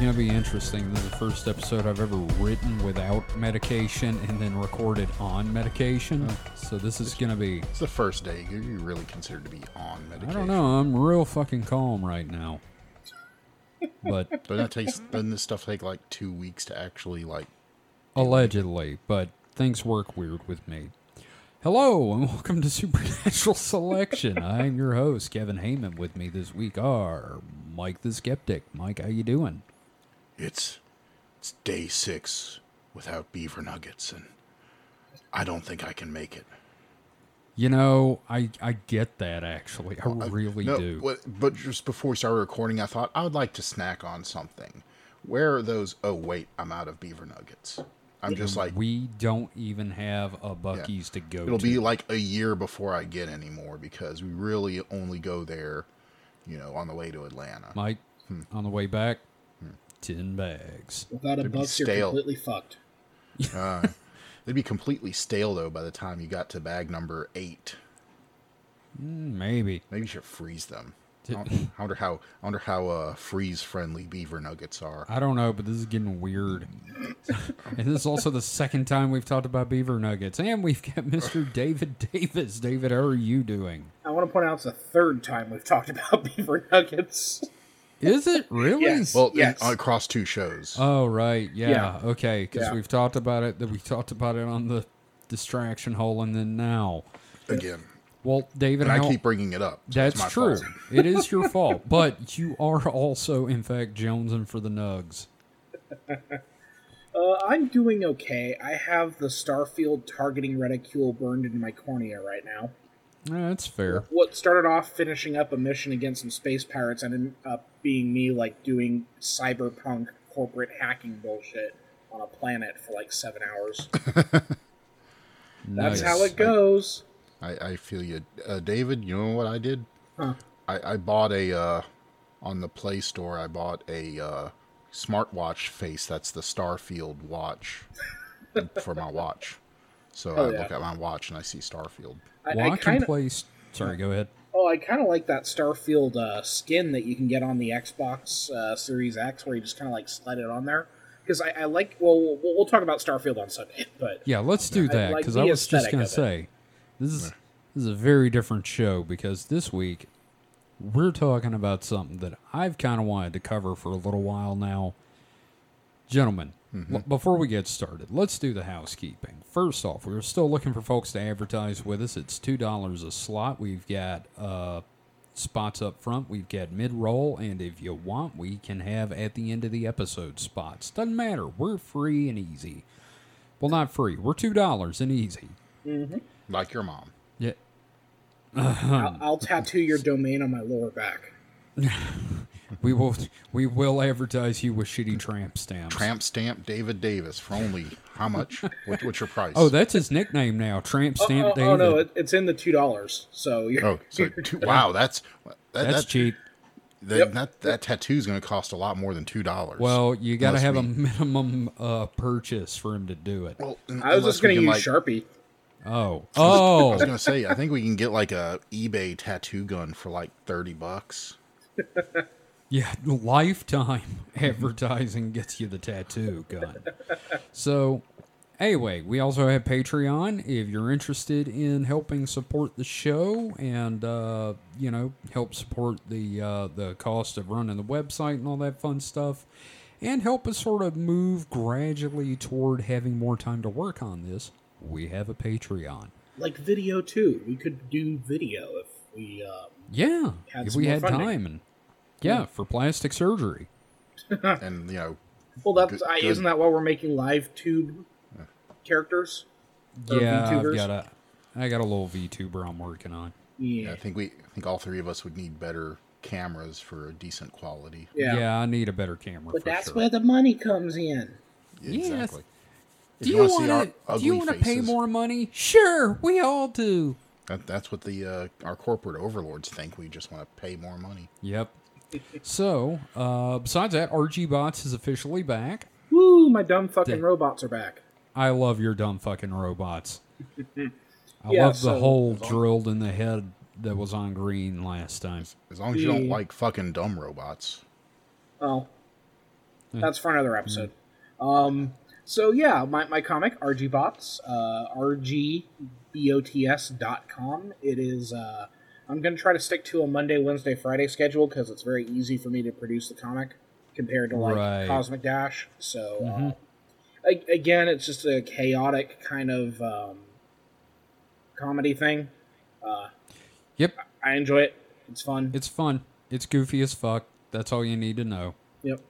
is going to be interesting. This is the first episode I've ever written without medication and then recorded on medication. So this is going to be... It's the first day. You're really considered to be on medication. I don't know. I'm real fucking calm right now. But that takes... Doesn't this stuff take like 2 weeks to actually like... Allegedly, but things work weird with me. Hello, and welcome to Supernatural Selection. I'm your host, Kevin Heyman. With me this week are Mike the Skeptic. Mike, how you doing? It's day 6 without Beaver Nuggets, and I don't think I can make it. You know, I get that, actually. I really do. But just before we started recording, I thought, I would like to snack on something. Where are those, oh, wait, I'm out of Beaver Nuggets. I'm just like... We don't even have a Buc-ee's to go to. It'll be like a year before I get any more because we really only go there, you know, on the way to Atlanta. Mike, on the way back, 10 bags. Without a Buc-ee's, you're completely fucked. They'd be completely stale, though, by the time you got to bag number 8. Maybe. Maybe you should freeze them. I wonder how freeze-friendly Beaver Nuggets are. I don't know, but this is getting weird. And this is also the second time we've talked about Beaver Nuggets. And we've got Mr. David Davis. David, how are you doing? I want to point out it's the third time we've talked about Beaver Nuggets. Is it? Really? Yes. Well, yes. Across 2 shows. Oh, right. Yeah. Okay, because we've talked about it. We talked about it on the distraction hole and then now. Again. Well, David, and I keep bringing it up. So that's true. Fault. It is your fault, but you are also, in fact, jonesing for the nugs. I'm doing okay. I have the Starfield targeting reticule burned into my cornea right now. That's fair. What started off finishing up a mission against some space pirates ended up being me like doing cyberpunk corporate hacking bullshit on a planet for like 7 hours. Nice. That's how it goes. I feel you. David, you know what I did? Huh. I bought on the Play Store, I bought a smartwatch face. That's the Starfield watch for my watch. So I look at my watch and I see Starfield. Sorry, go ahead. Oh, I kind of like that Starfield skin that you can get on the Xbox Series X where you just kind of like slide it on there. Because I like, well, we'll talk about Starfield on Sunday. But yeah, let's do that because I was just going to say... This is a very different show because this week we're talking about something that I've kind of wanted to cover for a little while now. Gentlemen, before we get started, let's do the housekeeping. First off, we're still looking for folks to advertise with us. It's $2 a slot. We've got spots up front. We've got mid-roll. And if you want, we can have at the end of the episode spots. Doesn't matter. We're free and easy. Well, not free. We're $2 and easy. Mm-hmm. Like your mom. Yeah. I'll tattoo your domain on my lower back. We will advertise you with shitty tramp stamps. Tramp stamp David Davis for only how much? What's your price? Oh, that's his nickname now. Tramp stamp David. Oh no, it's in the $2. So wow, that's cheap. That tattoo is going to cost a lot more than $2. Well, you got to have a minimum purchase for him to do it. Well, I was just going to use Sharpie. Oh! I was gonna say, I think we can get like a eBay tattoo gun for like $30. Yeah, lifetime advertising gets you the tattoo gun. So, anyway, we also have Patreon. If you're interested in helping support the show and help support the cost of running the website and all that fun stuff, and help us sort of move gradually toward having more time to work on this. We have a Patreon. Like video, too. We could do video if we had time. And for plastic surgery. And, Well, isn't that why we're making live tube characters? Yeah, VTubers? I got a little VTuber I'm working on. Yeah. I think all 3 of us would need better cameras for a decent quality. Yeah I need a better camera but for that's sure. Where the money comes in. Yeah, exactly. Yes. Do you want to pay more money? Sure, we all do. That's what our corporate overlords think. We just want to pay more money. Yep. So, besides that, R.G.Bots is officially back. Woo, my dumb fucking robots are back. I love your dumb fucking robots. I love the hole drilled in the head that was on green last time. As long as you don't like fucking dumb robots. Oh. That's for another episode. So yeah, my comic, R.G.Bots, RGBOTS.com. It is, I'm going to try to stick to a Monday, Wednesday, Friday schedule because it's very easy for me to produce the comic compared to like Cosmic Dash. So again, it's just a chaotic kind of comedy thing. Yep. I enjoy it. It's fun. It's fun. It's goofy as fuck. That's all you need to know. Yep.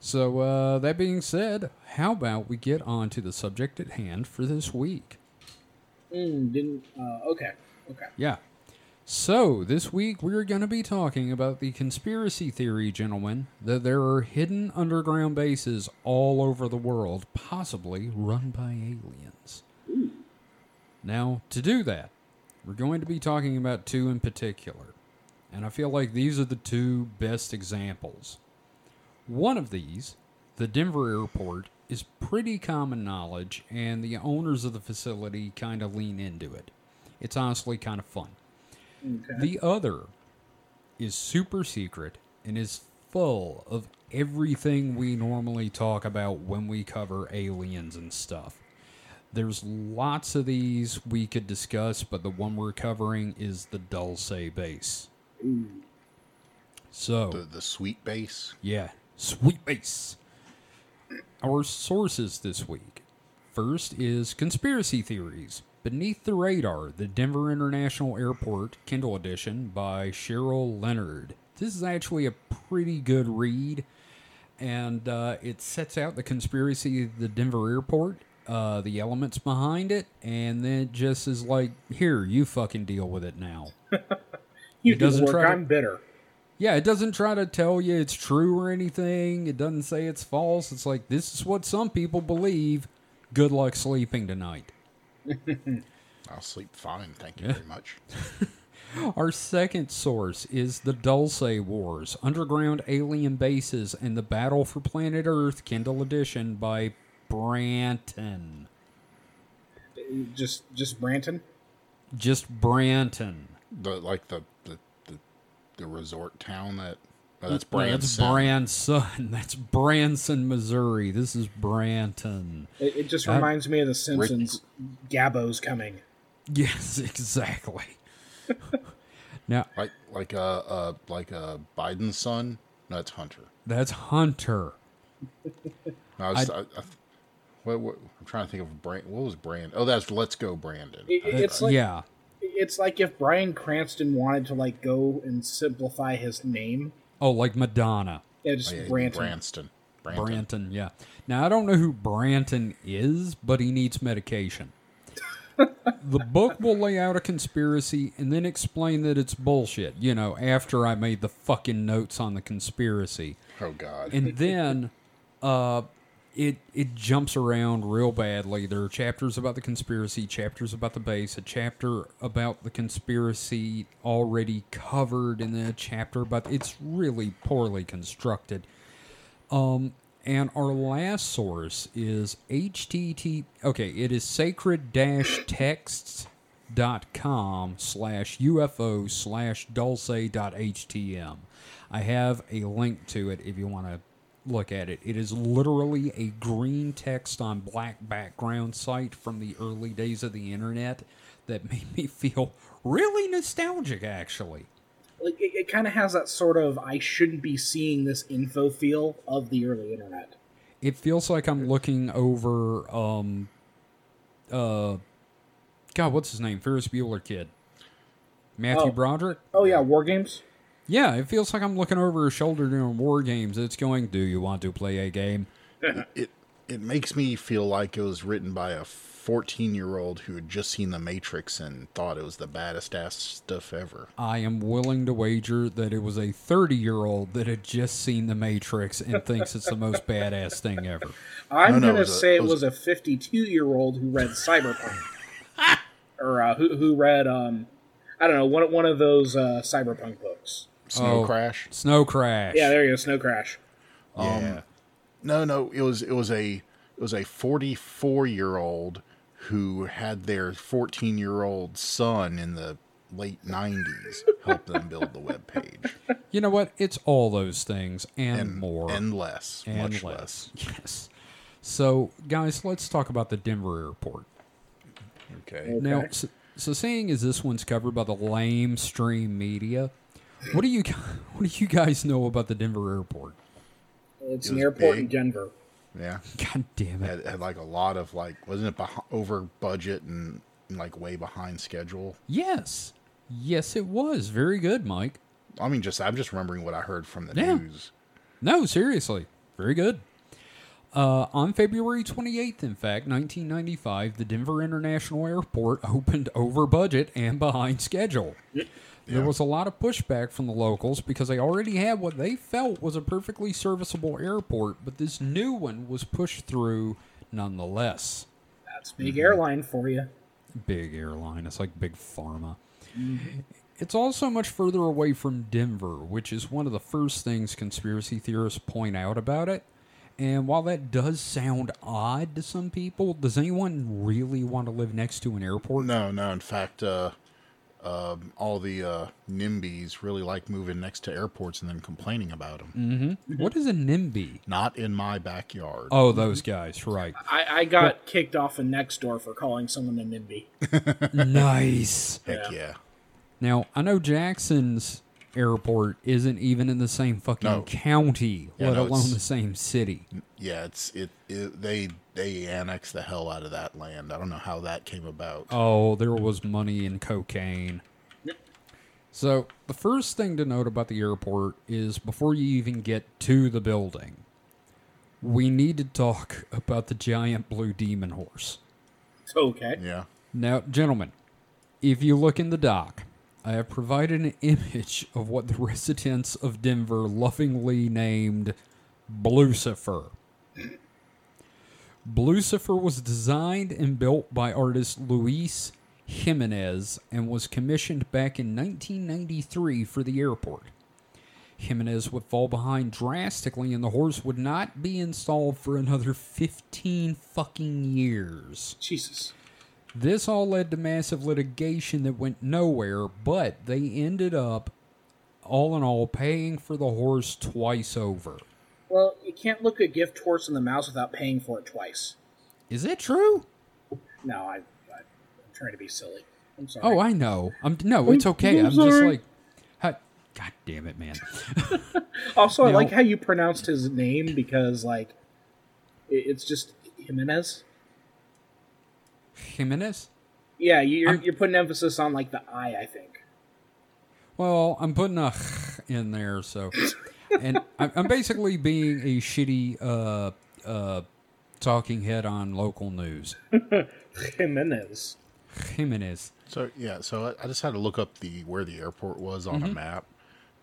So, that being said, how about we get on to the subject at hand for this week? Okay. Yeah. So, this week we're going to be talking about the conspiracy theory, gentlemen, that there are hidden underground bases all over the world, possibly run by aliens. Ooh. Now, to do that, we're going to be talking about two in particular, and I feel like these are the two best examples. One of these, the Denver airport, is pretty common knowledge, and the owners of the facility kind of lean into it. It's honestly kind of fun. Okay. The other is super secret and is full of everything we normally talk about when we cover aliens and stuff. There's lots of these we could discuss, but the one we're covering is the Dulce Base. Ooh. So, the sweet base? Yeah. Sweet base. Our sources this week. First is Conspiracy Theories. Beneath the Radar, the Denver International Airport, Kindle edition by Cheryl Leonard. This is actually a pretty good read, and it sets out the conspiracy of the Denver airport, the elements behind it, and then it just is like, here, you fucking deal with it now. You do work, I'm bitter. Yeah, it doesn't try to tell you it's true or anything. It doesn't say it's false. It's like, this is what some people believe. Good luck sleeping tonight. I'll sleep fine, thank you very much. Our second source is the Dulce Wars, Underground Alien Bases and the Battle for Planet Earth, Kindle edition by Branton. Just Branton? Just Branton. The resort town that's Branson. That's Branson, Missouri. This is Branton. It just reminds me of The Simpsons. Gabbo's coming. Yes, exactly. Now, like a Biden's son. No, that's Hunter. That's Hunter. I'm trying to think of Brand. What was Brand? Oh, that's Let's Go Brandon. It's like if Bryan Cranston wanted to like go and simplify his name. Oh, like Madonna. It's Branton, yeah. Now, I don't know who Branton is, but he needs medication. The book will lay out a conspiracy and then explain that it's bullshit, you know, after I made the fucking notes on the conspiracy. Oh, God. And then... It jumps around real badly. There are chapters about the conspiracy, chapters about the base, a chapter about the conspiracy already covered, and then a chapter about... It's really poorly constructed. And our last source is HTT... Okay, it is sacred-texts.com/UFO/Dulce.htm. I have a link to it if you want to look at it. It is literally a green text on black background site from the early days of the internet that made me feel really nostalgic, actually. Like, it kind of has that sort of, I shouldn't be seeing this info feel of the early internet. It feels like I'm looking over, God, what's his name? Ferris Bueller kid. Matthew Broderick? Oh, yeah, War Games? Yeah, it feels like I'm looking over her shoulder during War Games. It's going, do you want to play a game? It makes me feel like it was written by a 14-year-old who had just seen The Matrix and thought it was the baddest-ass stuff ever. I am willing to wager that it was a 30-year-old that had just seen The Matrix and thinks it's the most badass thing ever. I'm going to say it was a 52-year-old who read Cyberpunk. Or who read, I don't know, one of those Cyberpunk books. Snow Crash. Snow Crash. Yeah, there you go. Snow Crash. Yeah. No. It was a 44-year-old who had their 14-year-old son in the late 90s helped them build the web page. You know what? It's all those things and more. And less. And much less. Yes. So, guys, let's talk about the Denver airport. Okay. Now, so seeing as this one's covered by the lamestream media, what do you guys know about the Denver airport? It's an airport in Denver. Yeah. God damn it. It had like a lot of wasn't it over budget and like way behind schedule? Yes. Yes, it was. Very good, Mike. I mean, I'm just remembering what I heard from the news. No, seriously. Very good. On February 28th, in fact, 1995, the Denver International Airport opened over budget and behind schedule. Yeah. There was a lot of pushback from the locals because they already had what they felt was a perfectly serviceable airport, but this new one was pushed through nonetheless. That's big airline for you. Big airline. It's like big pharma. Mm-hmm. It's also much further away from Denver, which is one of the first things conspiracy theorists point out about it. And while that does sound odd to some people, does anyone really want to live next to an airport? No. In fact, all the NIMBYs really like moving next to airports and then complaining about them. Mm-hmm. What is a NIMBY? Not in my backyard. Oh, those guys, right. I got kicked off of Nextdoor for calling someone a NIMBY. Nice. Heck yeah. Now, I know Jackson's airport isn't even in the same fucking county, let alone the same city. Yeah, they annexed the hell out of that land. I don't know how that came about. Oh, there was money in cocaine. So, the first thing to note about the airport is before you even get to the building, we need to talk about the giant blue demon horse. Okay. Yeah. Now, gentlemen, if you look in the dock, I have provided an image of what the residents of Denver lovingly named Blucifer. Blucifer was designed and built by artist Luis Jimenez and was commissioned back in 1993 for the airport. Jimenez would fall behind drastically and the horse would not be installed for another 15 fucking years. Jesus. This all led to massive litigation that went nowhere, but they ended up, all in all, paying for the horse twice over. Well, you can't look a gift horse in the mouth without paying for it twice. Is that true? No, I'm trying to be silly. I'm sorry. Oh, I know. It's okay. I'm just like, God damn it, man. Also, I like how you pronounced his name because, it's just Jimenez. Jimenez? Yeah, you're putting emphasis on, the I think. Well, I'm putting a in there, so... And I'm basically being a shitty talking head on local news. Jimenez. So, yeah, I just had to look up where the airport was on a map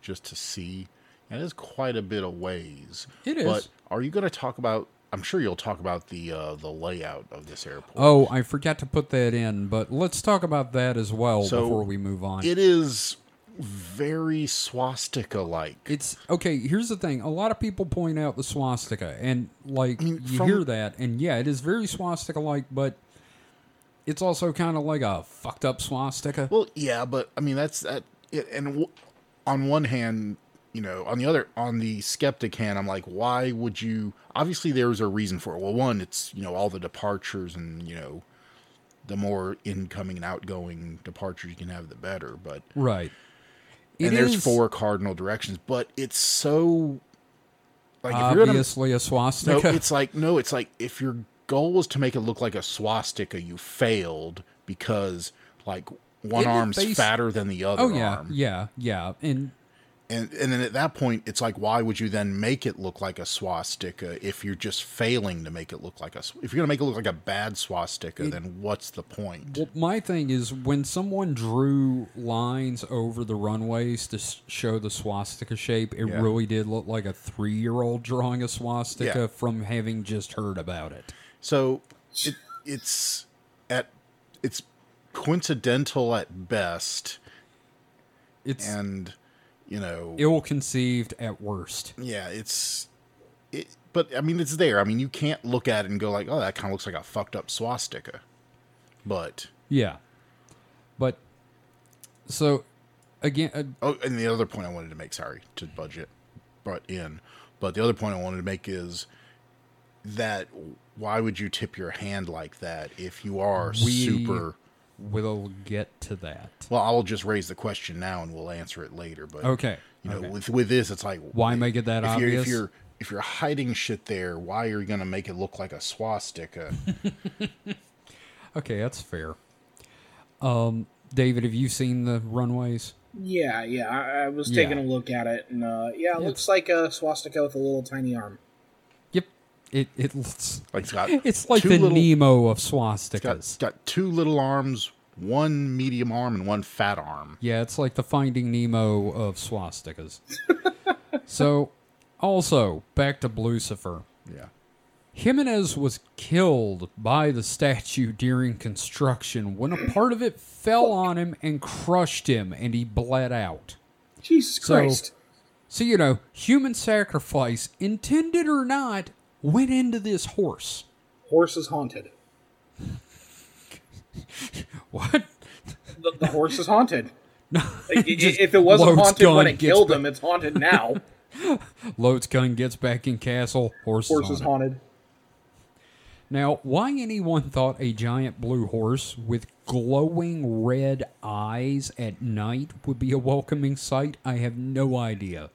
just to see. And it is quite a bit of ways. It is. But are you going to talk about... I'm sure you'll talk about the layout of this airport. Oh, I forgot to put that in, but let's talk about that as well before we move on. It is very swastika-like. It's okay, here's the thing. A lot of people point out the swastika, and hear that, and yeah, it is very swastika-like, but it's also kind of like a fucked-up swastika. Well, yeah, but, I mean, that's... and on one hand... You know, on the skeptic hand, I'm like, why would you? Obviously, there's a reason for it. Well, one, it's, all the departures and, the more incoming and outgoing departures you can have, the better. But right. And there's four cardinal directions, but it's so. Obviously, a swastika. No, it's like if your goal was to make it look like a swastika, you failed because, one arm's fatter than the other arm. Yeah. And then at that point, it's like, why would you then make it look like a swastika if you're just failing to make it look like if you're going to make it look like a bad swastika, then what's the point? Well, my thing is when someone drew lines over the runways to show the swastika shape, it really did look like a 3-year-old drawing a swastika from having just heard about it. So it's coincidental at best. Ill-conceived at worst. Yeah, but I mean, it's there. I mean, you can't look at it and go like, oh, that kind of looks like a fucked up swastika. But. Yeah. But So, again... and the other point I wanted to make, sorry, to But the other point I wanted to make is that why would you tip your hand like that if you are super... We'll get to that. Well, I'll just raise the question now and we'll answer it later. But okay. You know, okay. With this, it's like... Why make it that obvious? If you're hiding shit there, why are you going to make it look like a swastika? Okay, that's fair. David, have you seen the runways? Yeah. I was taking a look at it, and it looks like a swastika with a little tiny arm. Yep. It looks like it's like the Nemo of swastikas. It's got two little arms, one medium arm, and one fat arm. Yeah, it's like the Finding Nemo of swastikas. So, also back to Blucifer. Yeah. Jimenez was killed by the statue during construction when a part of it fell on him and crushed him, and he bled out. Jesus Christ. So, you know, human sacrifice, intended or not, went into this horse. Horse is haunted. What? The horse is haunted. No, like, if it wasn't haunted when it killed him, it's haunted now. Lode's gun gets back in castle. Horse is haunted. Now, why anyone thought a giant blue horse with glowing red eyes at night would be a welcoming sight, I have no idea.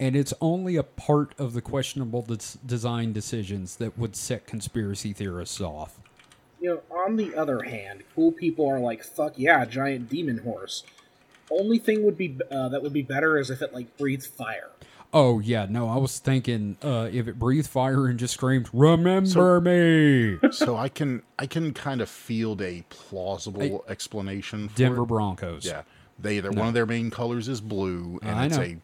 And it's only a part of the questionable design decisions that would set conspiracy theorists off. You know, on the other hand, cool people are like, fuck yeah, giant demon horse. Only thing would be that would be better is if it, like, breathes fire. Oh, yeah, no, I was thinking if it breathed fire and just screamed, remember me! So I can kind of field a plausible explanation for Denver Broncos. Yeah, one of their main colors is blue, and it's a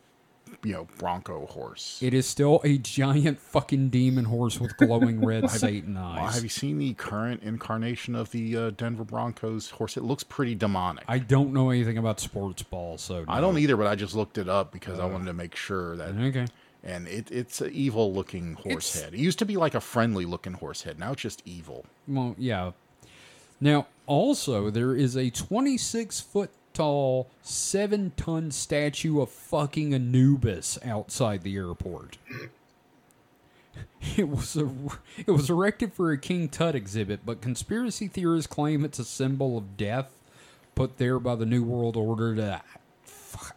Bronco horse. It is still a giant fucking demon horse with glowing red Satan eyes. Have you seen the current incarnation of the Denver Broncos horse? It looks pretty demonic. I don't know anything about sports ball, so no. I don't either, but I just looked it up because I wanted to make sure that... Okay. And it's an evil-looking horse head. It used to be like a friendly-looking horse head. Now it's just evil. Well, yeah. Now, also, there is a 26-foot tall 7-ton statue of fucking Anubis outside the airport. It was erected for a King Tut exhibit, but conspiracy theorists claim it's a symbol of death put there by the New World Order to,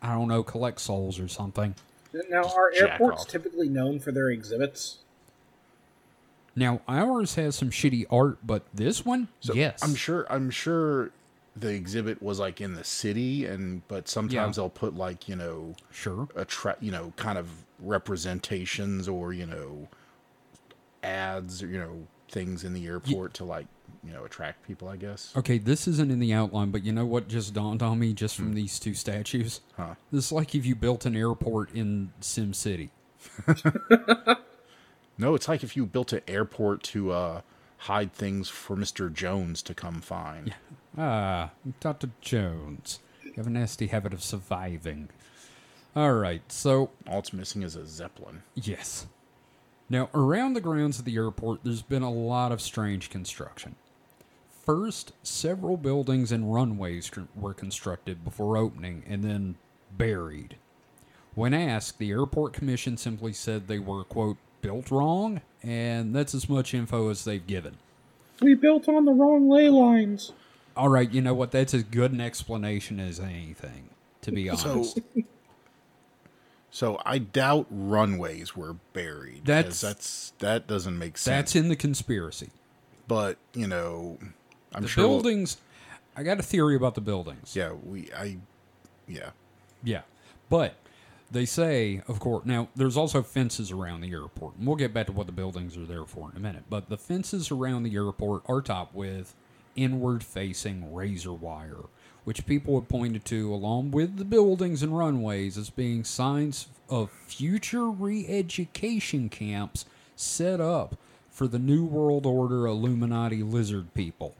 I don't know, collect souls or something. Now, are airports typically known for their exhibits? Now, ours has some shitty art, but this one, so yes. I'm sure the exhibit was like in the city, but sometimes they'll put like, you know, sure, kind of representations or, you know, ads or, you know, things in the airport to like, you know, attract people, I guess. Okay, this isn't in the outline, but you know what just dawned on me just from these two statues? Huh. This is like if you built an airport in Sim City. No, it's like if you built an airport to hide things for Mr. Jones to come find. Yeah. Ah, Dr. Jones. You have a nasty habit of surviving. All right, so... All it's missing is a Zeppelin. Yes. Now, around the grounds of the airport, there's been a lot of strange construction. First, several buildings and runways were constructed before opening and then buried. When asked, the airport commission simply said they were, quote, built wrong, and that's as much info as they've given. We built on the wrong ley lines. All right, you know what? That's as good an explanation as anything, to be honest. So I doubt runways were buried. That doesn't make sense. That's in the conspiracy. But, you know, I'm sure... The buildings... I got a theory about the buildings. Yeah, Yeah. Yeah, but they say, of course... Now, there's also fences around the airport, and we'll get back to what the buildings are there for in a minute, but the fences around the airport are topped with inward-facing razor wire, which people have pointed to, along with the buildings and runways, as being signs of future re-education camps set up for the New World Order Illuminati lizard people.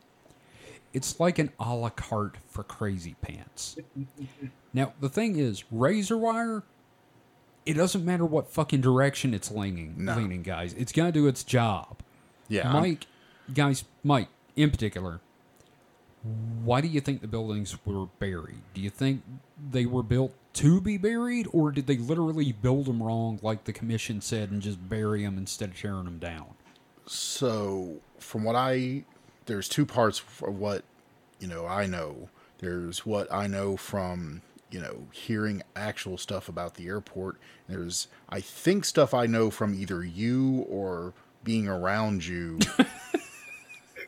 It's like an a la carte for crazy pants. Now, the thing is, razor wire, it doesn't matter what fucking direction it's leaning, guys. It's got to do its job. Yeah. Mike, in particular, Why do you think the buildings were buried? Do you think they were built to be buried, or did they literally build them wrong like the commission said and just bury them instead of tearing them down? So, from what there's two parts of what, I know. There's what I know from, hearing actual stuff about the airport. There's, I think, stuff I know from either you or being around you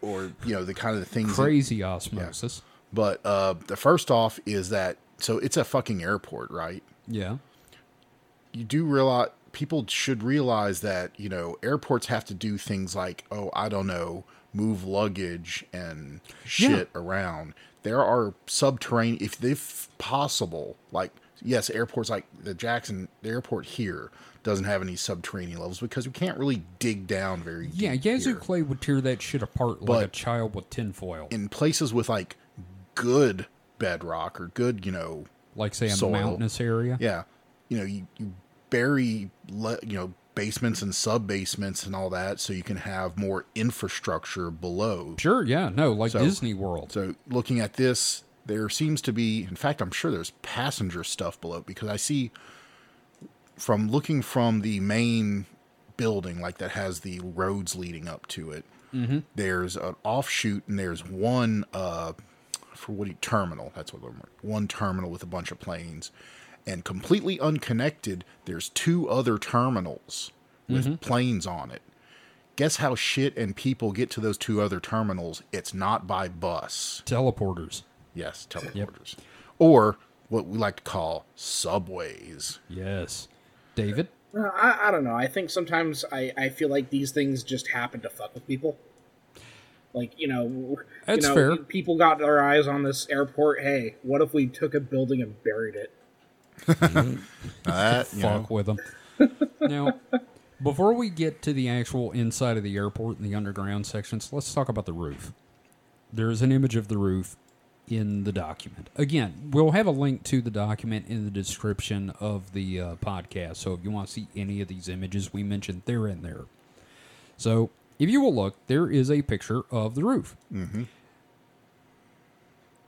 or, the kind of the things. Crazy osmosis. Yeah. But the first off is that, so it's a fucking airport, right? Yeah. You do realize, people should realize that, airports have to do things like, move luggage and shit around. There are subterranean, if possible, like, yes, airports like the airport here doesn't have any subterranean levels because we can't really dig down very deep. Yeah, Yazoo Clay would tear that shit apart like a child with tinfoil. In places with, like, good bedrock or good, like, say, soil, a mountainous area. Yeah. You bury, basements and sub-basements and all that, so you can have more infrastructure below. Sure, yeah, no, like Disney World. So looking at this, there seems to be, in fact, I'm sure there's passenger stuff below, because I see from the main building, like that has the roads leading up to it, there's an offshoot and there's one, terminal, that's what I'm referring to, one terminal with a bunch of planes. And completely unconnected, there's two other terminals with planes on it. Guess how shit and people get to those two other terminals? It's not by bus. Teleporters. Yes, teleporters. Yep. Or what we like to call subways. Yes. David? I don't know. I think sometimes I feel like these things just happen to fuck with people. Like, that's fair. People got their eyes on this airport. Hey, what if we took a building and buried it? Fuck with them. Now, before we get to the actual inside of the airport and the underground sections, let's talk about the roof. There's an image of the roof in the document. Again, we'll have a link to the document in the description of the podcast, so if you want to see any of these images we mentioned, they're in there. So, if you will look, there is a picture of the roof. Mm-hmm.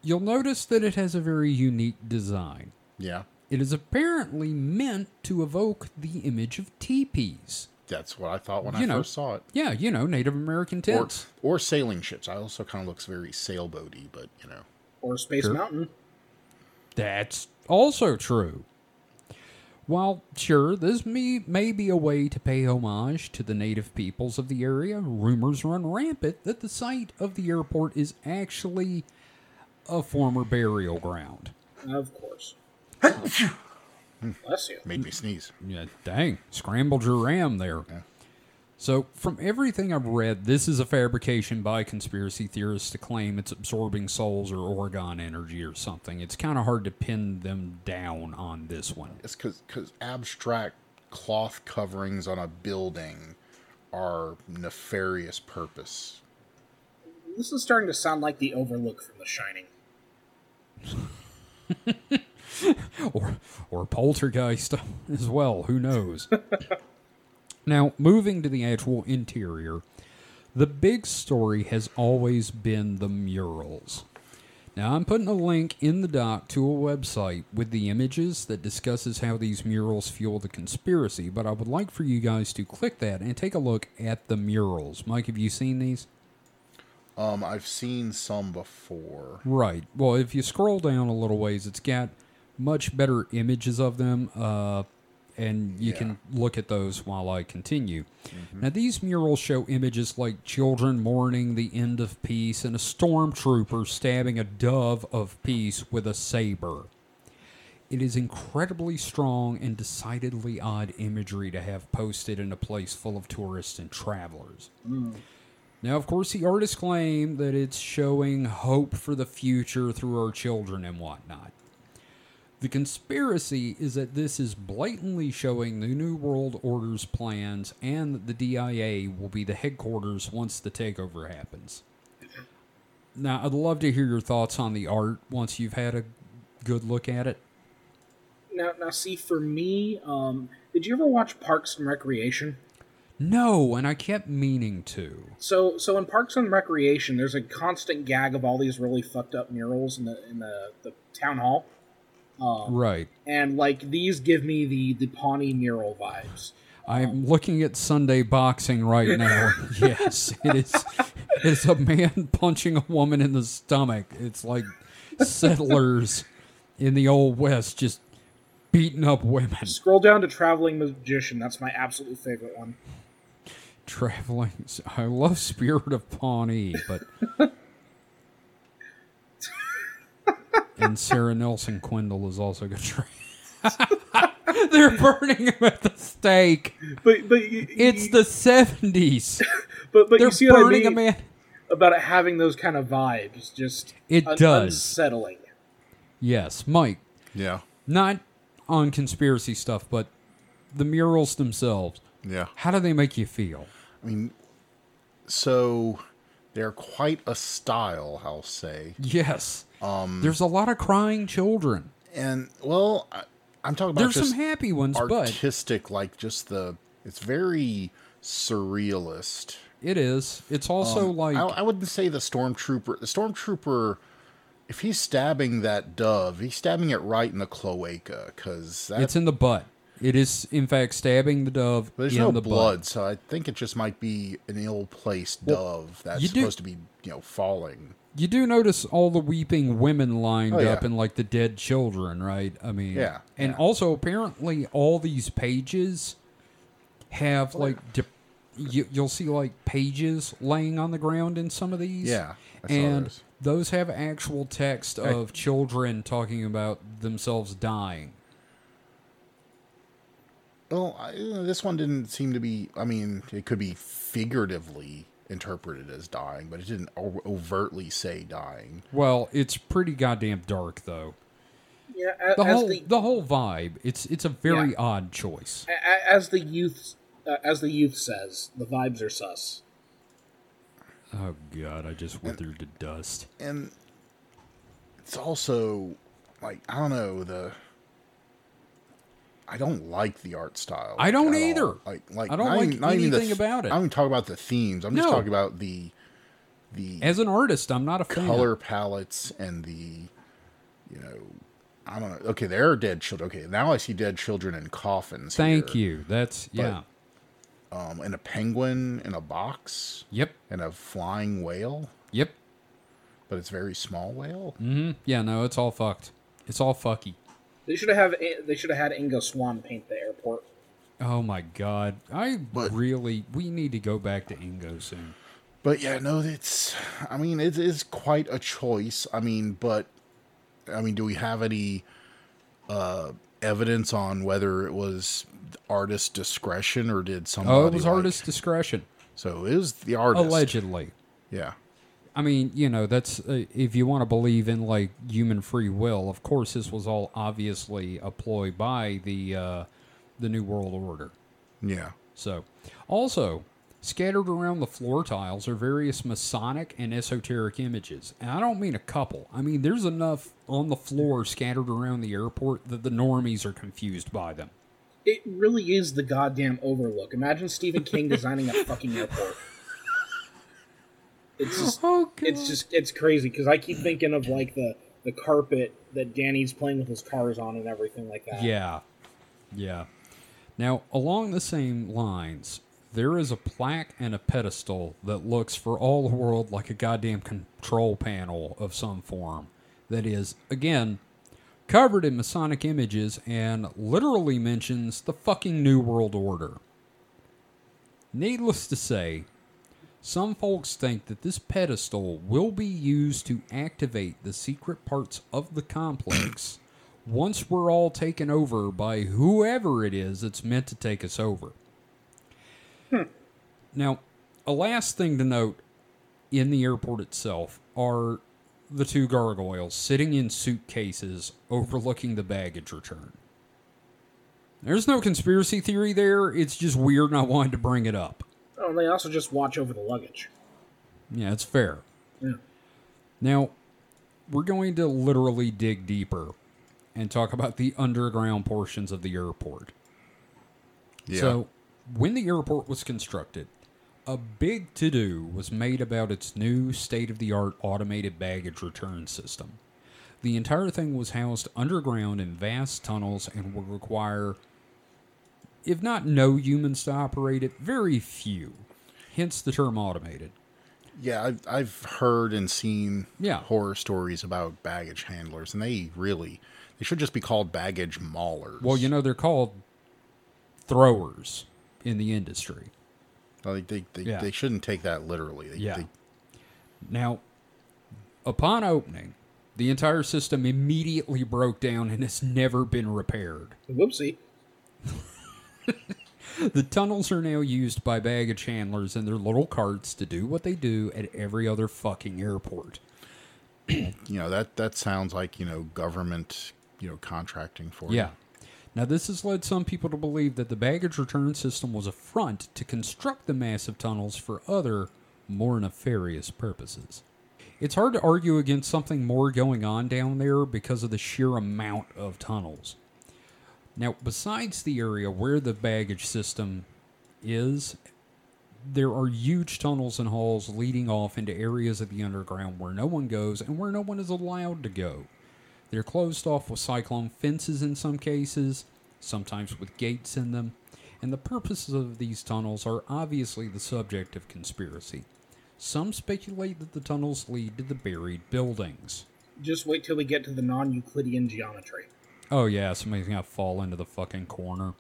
You'll notice that it has a very unique design. Yeah. It is apparently meant to evoke the image of teepees. That's what I thought when I first saw it. Yeah, Native American tents. Or sailing ships. I also kind of looks very sailboaty, but, Or Space Mountain. That's also true. While, sure, this may be a way to pay homage to the native peoples of the area, rumors run rampant that the site of the airport is actually a former burial ground. Of course. Bless you. Made me sneeze. Yeah, dang. Scrambled your ram there. Yeah. So, from everything I've read, this is a fabrication by conspiracy theorists to claim it's absorbing souls or Oregon energy or something. It's kind of hard to pin them down on this one. It's because abstract cloth coverings on a building are nefarious purpose. This is starting to sound like the Overlook from The Shining. or poltergeist as well, who knows. Now, moving to the actual interior, the big story has always been the murals. Now, I'm putting a link in the doc to a website with the images that discusses how these murals fuel the conspiracy, but I would like for you guys to click that and take a look at the murals. Mike, have you seen these? I've seen some before. Right. Well, if you scroll down a little ways, it's got much better images of them, and you can look at those while I continue. Mm-hmm. Now, these murals show images like children mourning the end of peace and a stormtrooper stabbing a dove of peace with a saber. It is incredibly strong and decidedly odd imagery to have posted in a place full of tourists and travelers. Mm. Now, of course, the artists claim that it's showing hope for the future through our children and whatnot. The conspiracy is that this is blatantly showing the New World Order's plans and that the DIA will be the headquarters once the takeover happens. Now, I'd love to hear your thoughts on the art once you've had a good look at it. Now see, for me, did you ever watch Parks and Recreation? No, and I kept meaning to. So in Parks and Recreation, there's a constant gag of all these really fucked up murals in the town hall. Right. And, like, these give me the Pawnee mural vibes. I'm looking at Sunday boxing right now. Yes, it's a man punching a woman in the stomach. It's like settlers in the Old West just beating up women. Scroll down to Traveling Magician. That's my absolute favorite one. Traveling. I love Spirit of Pawnee, but... And Sarah Nelson Quindle is also good. They're burning him at the stake. But it's the 70s. But they're, you see, burning what I mean a man about it having those kind of vibes. Just it does unsettling. Yes, Mike. Yeah. Not on conspiracy stuff, but the murals themselves. Yeah. How do they make you feel? I mean, so they're quite a style, I'll say. Yes. There's a lot of crying children. And, well, I'm talking about there's some happy ones, artistic, but... like, just the... It's very surrealist. It is. It's also like... I wouldn't say the Stormtrooper... The Stormtrooper, if he's stabbing that dove, he's stabbing it right in the cloaca, because that... It's in the butt. It is, in fact, stabbing the dove in the butt. There's no blood, so I think it just might be an ill-placed dove that's supposed to be, falling... You do notice all the weeping women lined up and, like, the dead children, right? I mean... Yeah. And also, apparently, all these pages have, like... You'll see, like, pages laying on the ground in some of these. Yeah. And those have actual text of children talking about themselves dying. Well, this one didn't seem to be... I mean, it could be figuratively... interpreted as dying, but it didn't overtly say dying. Well, it's pretty goddamn dark, though. Yeah, the whole vibe. It's a very odd choice. As the youth says, the vibes are sus. Oh God, I just withered to dust. And it's also like I don't like the art style. I don't either. All. Like I don't like even, anything about it. I don't even talk about the themes. I'm just talking about the as an artist, I'm not a fan. Color palettes and the, I don't know. Okay, there are dead children. Okay, now I see dead children in coffins. Thank you. That's and a penguin in a box. Yep. And a flying whale. Yep. But it's very small whale. Mm-hmm. Yeah. No, it's all fucked. It's all fucky. They should have had Ingo Swann paint the airport. Oh my God! We need to go back to Ingo soon. But yeah, no, it's. I mean, it is quite a choice. I mean, do we have any evidence on whether it was artist discretion or did somebody? Oh, it was artist discretion. So it was the artist allegedly. Yeah. I mean, that's if you want to believe in like human free will. Of course, this was all obviously a ploy by the New World Order. Yeah. So, also scattered around the floor tiles are various Masonic and esoteric images, and I don't mean a couple. I mean there's enough on the floor scattered around the airport that the normies are confused by them. It really is the goddamn Overlook. Imagine Stephen King designing a fucking airport. It's crazy because I keep thinking of like the carpet that Danny's playing with his cars on and everything like that. Yeah, yeah. Now along the same lines, there is a plaque and a pedestal that looks for all the world like a goddamn control panel of some form. That is again covered in Masonic images and literally mentions the fucking New World Order. Needless to say. Some folks think that this pedestal will be used to activate the secret parts of the complex once we're all taken over by whoever it is that's meant to take us over. Now, a last thing to note in the airport itself are the two gargoyles sitting in suitcases overlooking the baggage return. There's no conspiracy theory there. It's just weird and I wanted to bring it up. Oh, they also just watch over the luggage. Yeah, it's fair. Yeah. Now, we're going to literally dig deeper and talk about the underground portions of the airport. Yeah. So, When the airport was constructed, a big to-do was made about its new state-of-the-art automated baggage return system. The entire thing was housed underground in vast tunnels and would require, if not no humans to operate it, very few. Hence the term automated. Yeah, I've heard and seen horror stories about baggage handlers, and they should just be called baggage maulers. Well, they're called throwers in the industry. They shouldn't take that literally. Now, upon opening, the entire system immediately broke down and has never been repaired. Whoopsie. The tunnels are now used by baggage handlers and their little carts to do what they do at every other fucking airport. That sounds like, government, contracting for it. Now, this has led some people to believe that the baggage return system was a front to construct the massive tunnels for other, more nefarious purposes. It's hard to argue against something more going on down there because of the sheer amount of tunnels. Now, besides the area where the baggage system is, there are huge tunnels and halls leading off into areas of the underground where no one goes and where no one is allowed to go. They're closed off with cyclone fences in some cases, sometimes with gates in them, and the purposes of these tunnels are obviously the subject of conspiracy. Some speculate that the tunnels lead to the buried buildings. Just wait till we get to the non-Euclidean geometry. Oh yeah, somebody's going to fall into the fucking corner.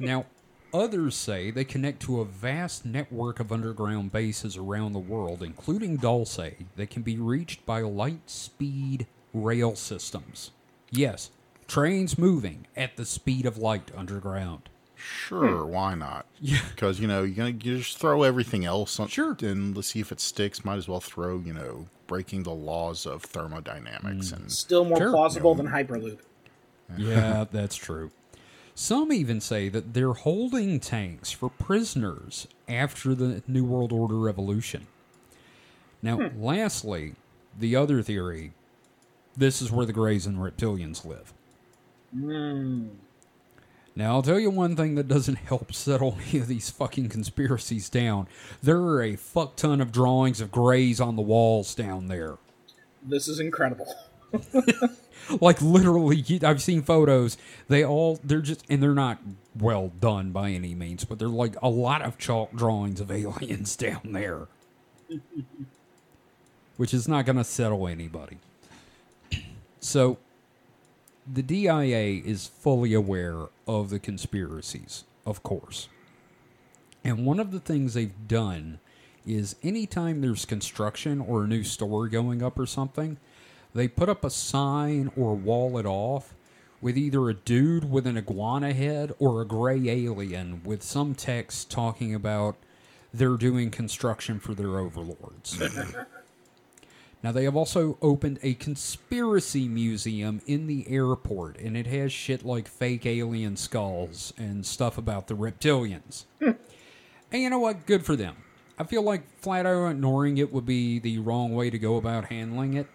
Now, others say they connect to a vast network of underground bases around the world, including Dulce, that can be reached by light-speed rail systems. Yes, trains moving at the speed of light underground. Sure, why not? Yeah, because you just throw everything else on, sure, and let's see if it sticks. Might as well throw breaking the laws of thermodynamics, and still more plausible than Hyperloop. Yeah, that's true. Some even say that they're holding tanks for prisoners after the New World Order revolution. Now, lastly, the other theory. This is where the Greys and Reptilians live. Now, I'll tell you one thing that doesn't help settle any of these fucking conspiracies down. There are a fuck ton of drawings of Greys on the walls down there. This is incredible. Like, literally, I've seen photos. They're not well done by any means, but they're like a lot of chalk drawings of aliens down there. Which is not going to settle anybody. So, the DIA is fully aware of the conspiracies, of course. And one of the things they've done is anytime there's construction or a new store going up or something, they put up a sign or wall it off with either a dude with an iguana head or a gray alien with some text talking about they're doing construction for their overlords. Now, they have also opened a conspiracy museum in the airport, and it has shit like fake alien skulls and stuff about the reptilians. And you know what? Good for them. I feel like flat-out ignoring it would be the wrong way to go about handling it,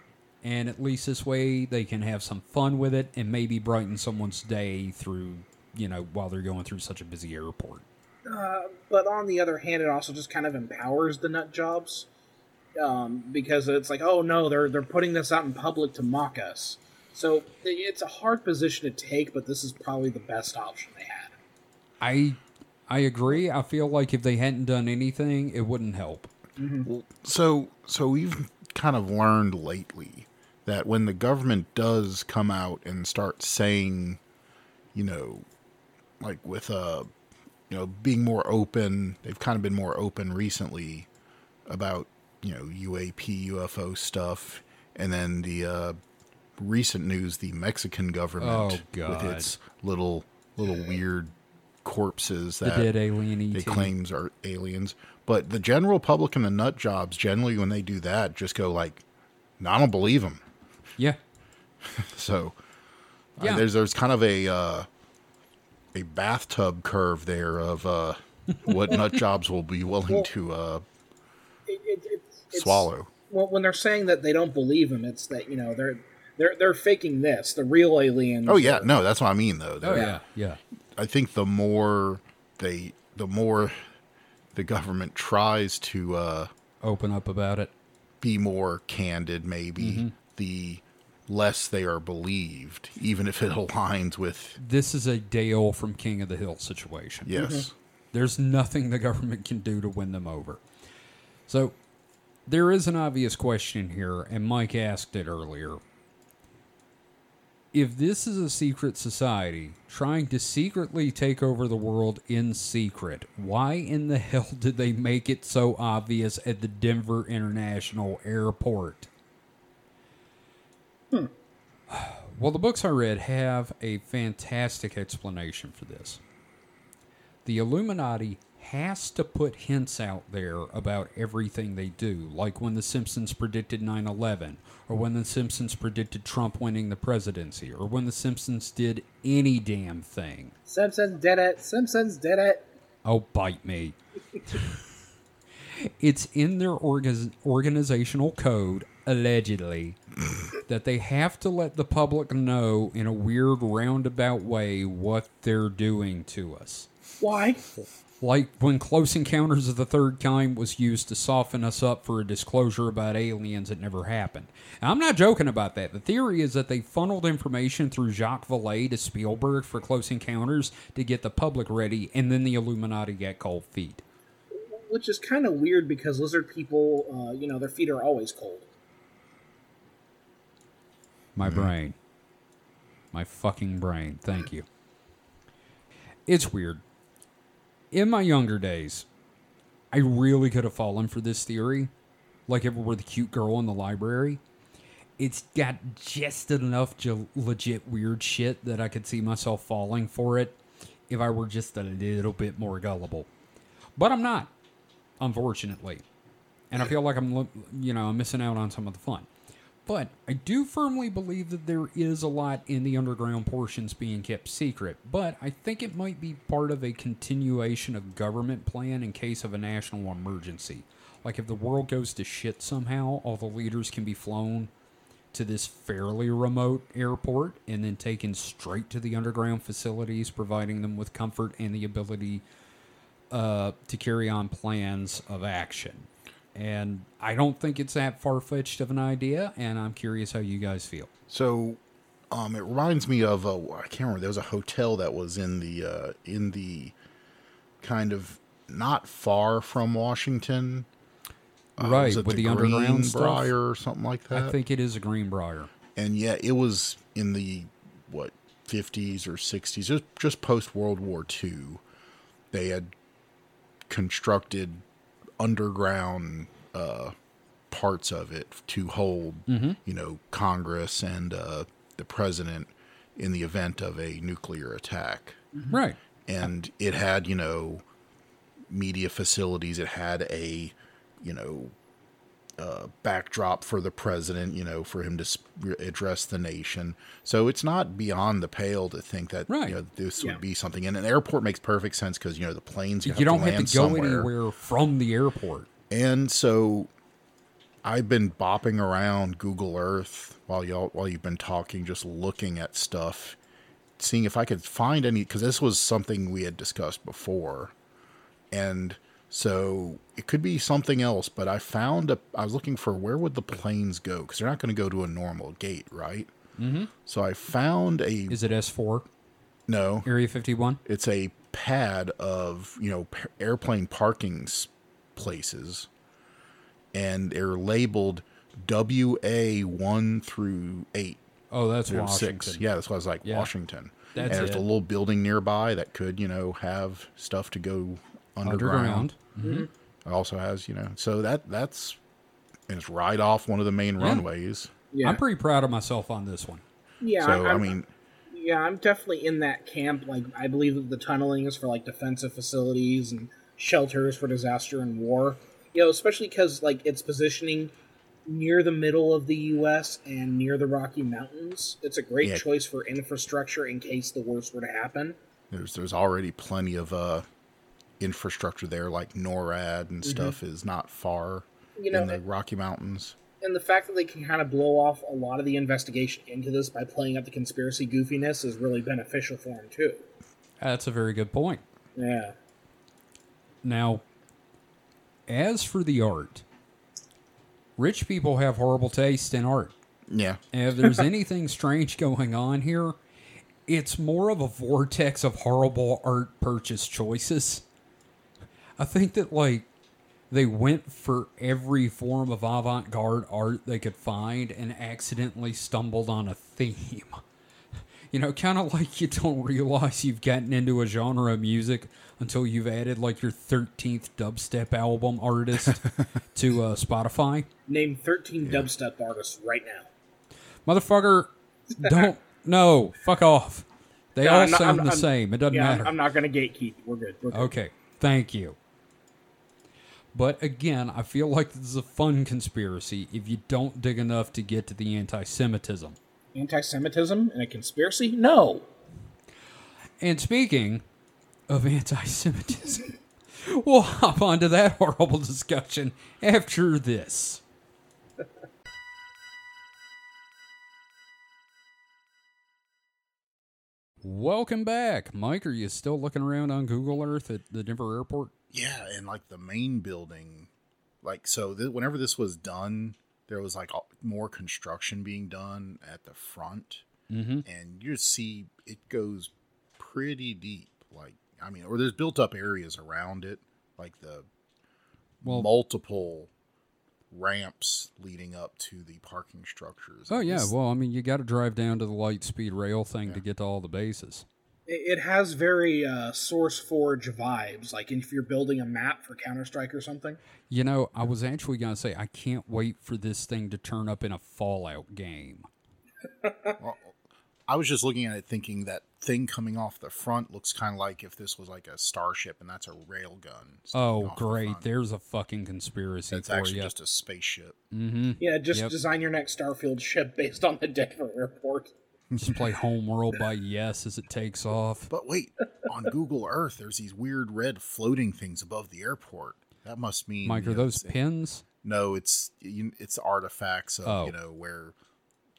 and at least this way they can have some fun with it and maybe brighten someone's day through, while they're going through such a busy airport. But on the other hand, it also just kind of empowers the nut jobs. Because it's like, oh no, they're putting this out in public to mock us. So it's a hard position to take, but this is probably the best option they had. I agree. I feel like if they hadn't done anything, it wouldn't help. Mm-hmm. So we've kind of learned lately that when the government does come out and start saying, like with being more open, they've kind of been more open recently about UAP, UFO stuff, and then the recent news, the Mexican government with its little weird corpses that the dead alien it claims are aliens. But the general public and the nut jobs, generally when they do that, just go like, no, I don't believe them. Yeah. So there's kind of a bathtub curve there of what nut jobs will be willing to swallow. Well, when they're saying that they don't believe him, it's that they're faking this. The real aliens. Oh yeah, no, that's what I mean though. I think the more they the more the government tries to open up about it, be more candid, maybe, the less they are believed, even if it aligns with... This is a Dale from King of the Hill situation. Yes. Mm-hmm. There's nothing the government can do to win them over. So there is an obvious question here, and Mike asked it earlier. If this is a secret society trying to secretly take over the world in secret, why in the hell did they make it so obvious at the Denver International Airport? Well, the books I read have a fantastic explanation for this. The Illuminati has to put hints out there about everything they do, like when The Simpsons predicted 9/11, or when The Simpsons predicted Trump winning the presidency, or when The Simpsons did any damn thing. Simpsons did it! Simpsons did it! Oh, bite me. It's in their organizational code, allegedly, that they have to let the public know in a weird roundabout way what they're doing to us. Why? Like when Close Encounters of the Third Kind was used to soften us up for a disclosure about aliens that never happened. Now, I'm not joking about that. The theory is that they funneled information through Jacques Vallée to Spielberg for Close Encounters to get the public ready, and then the Illuminati got cold feet. Which is kind of weird because lizard people, you know, their feet are always cold. My brain. My fucking brain. Thank you. It's weird. In my younger days, I really could have fallen for this theory. Like if it were the cute girl in the library. It's got just enough legit weird shit that I could see myself falling for it if I were just a little bit more gullible. But I'm not, unfortunately. And I feel like I'm, you know, missing out on some of the fun. But I do firmly believe that there is a lot in the underground portions being kept secret, but I think it might be part of a continuation of government plan in case of a national emergency. Like if the world goes to shit somehow, all the leaders can be flown to this fairly remote airport and then taken straight to the underground facilities, providing them with comfort and the ability to carry on plans of action. And I don't think it's that far-fetched of an idea, and I'm curious how you guys feel. So, it reminds me of, I can't remember, there was a hotel that was in the kind of not far from Washington. Right, with the underground Greenbrier stuff? Or something like that? I think it is a Greenbrier. And yeah, it was in the, 50s or 60s, just post-World War II. They had constructed underground parts of it to hold, you know, Congress and the president in the event of a nuclear attack. Right. And it had, you know, media facilities. It had a, you know, backdrop for the president, you know, for him to address the nation. So it's not beyond the pale to think that you know, this would be something. And an airport makes perfect sense because, you know, the planes, you don't have to go anywhere from the airport. And so I've been bopping around Google Earth while you've been talking, just looking at stuff, seeing if I could find any, because this was something we had discussed before. And so it could be something else, but I found I was looking for where would the planes go? Because they're not going to go to a normal gate, right? Mm-hmm. So I found a... Is it S4? No. Area 51? It's a pad of, you know, airplane parking places, and they're labeled WA1 through 8. Oh, that's Washington. 6. Yeah, that's what I was like, yeah. Washington. That's and there's a little building nearby that could, you know, have stuff to go... Underground. It also has, you know, so that's and it's right off one of the main runways. Yeah. I'm pretty proud of myself on this one. Yeah, so I mean, yeah, I'm definitely in that camp. Like, I believe that the tunneling is for like defensive facilities and shelters for disaster and war. You know, especially because like it's positioning near the middle of the U.S. and near the Rocky Mountains. It's a great choice for infrastructure in case the worst were to happen. There's already plenty of infrastructure there, like NORAD and stuff, is not far, you know, in the Rocky Mountains. And the fact that they can kind of blow off a lot of the investigation into this by playing up the conspiracy goofiness is really beneficial for them, too. That's a very good point. Yeah. Now, as for the art, rich people have horrible taste in art. Yeah. And if there's anything strange going on here, it's more of a vortex of horrible art purchase choices. I think that, like, they went for every form of avant-garde art they could find and accidentally stumbled on a theme. You know, kind of like you don't realize you've gotten into a genre of music until you've added, like, your 13th dubstep album artist to Spotify. Name 13 dubstep artists right now. Motherfucker, don't... No, fuck off. They all sound the same. It doesn't matter. I'm not going to gatekeep. We're good. Okay, thank you. But again, I feel like this is a fun conspiracy if you don't dig enough to get to the anti-Semitism. Anti-Semitism and a conspiracy? No. And speaking of anti-Semitism, we'll hop onto that horrible discussion after this. Welcome back. Mike, are you still looking around on Google Earth at the Denver airport? Yeah, and like the main building. Like, so whenever this was done, there was like more construction being done at the front. Mm-hmm. And you see it goes pretty deep. Like, I mean, or there's built up areas around it, like the multiple ramps leading up to the parking structures. Oh yeah, well, I mean, you got to drive down to the light speed rail thing to get to all the bases. It has very SourceForge vibes, like if you're building a map for Counter-Strike or something. You know, I was actually going to say, I can't wait for this thing to turn up in a Fallout game. Well, I was just looking at it thinking that thing coming off the front looks kind of like if this was like a starship, and that's a railgun. Oh, great. There's a fucking conspiracy for you. It's actually just a spaceship. Mm-hmm. Yeah, just design your next Starfield ship based on the Denver airport. Just play Homeworld by Yes as it takes off. But wait, on Google Earth, there's these weird red floating things above the airport. That must mean... Mike, are those pins? No, it's artifacts of, where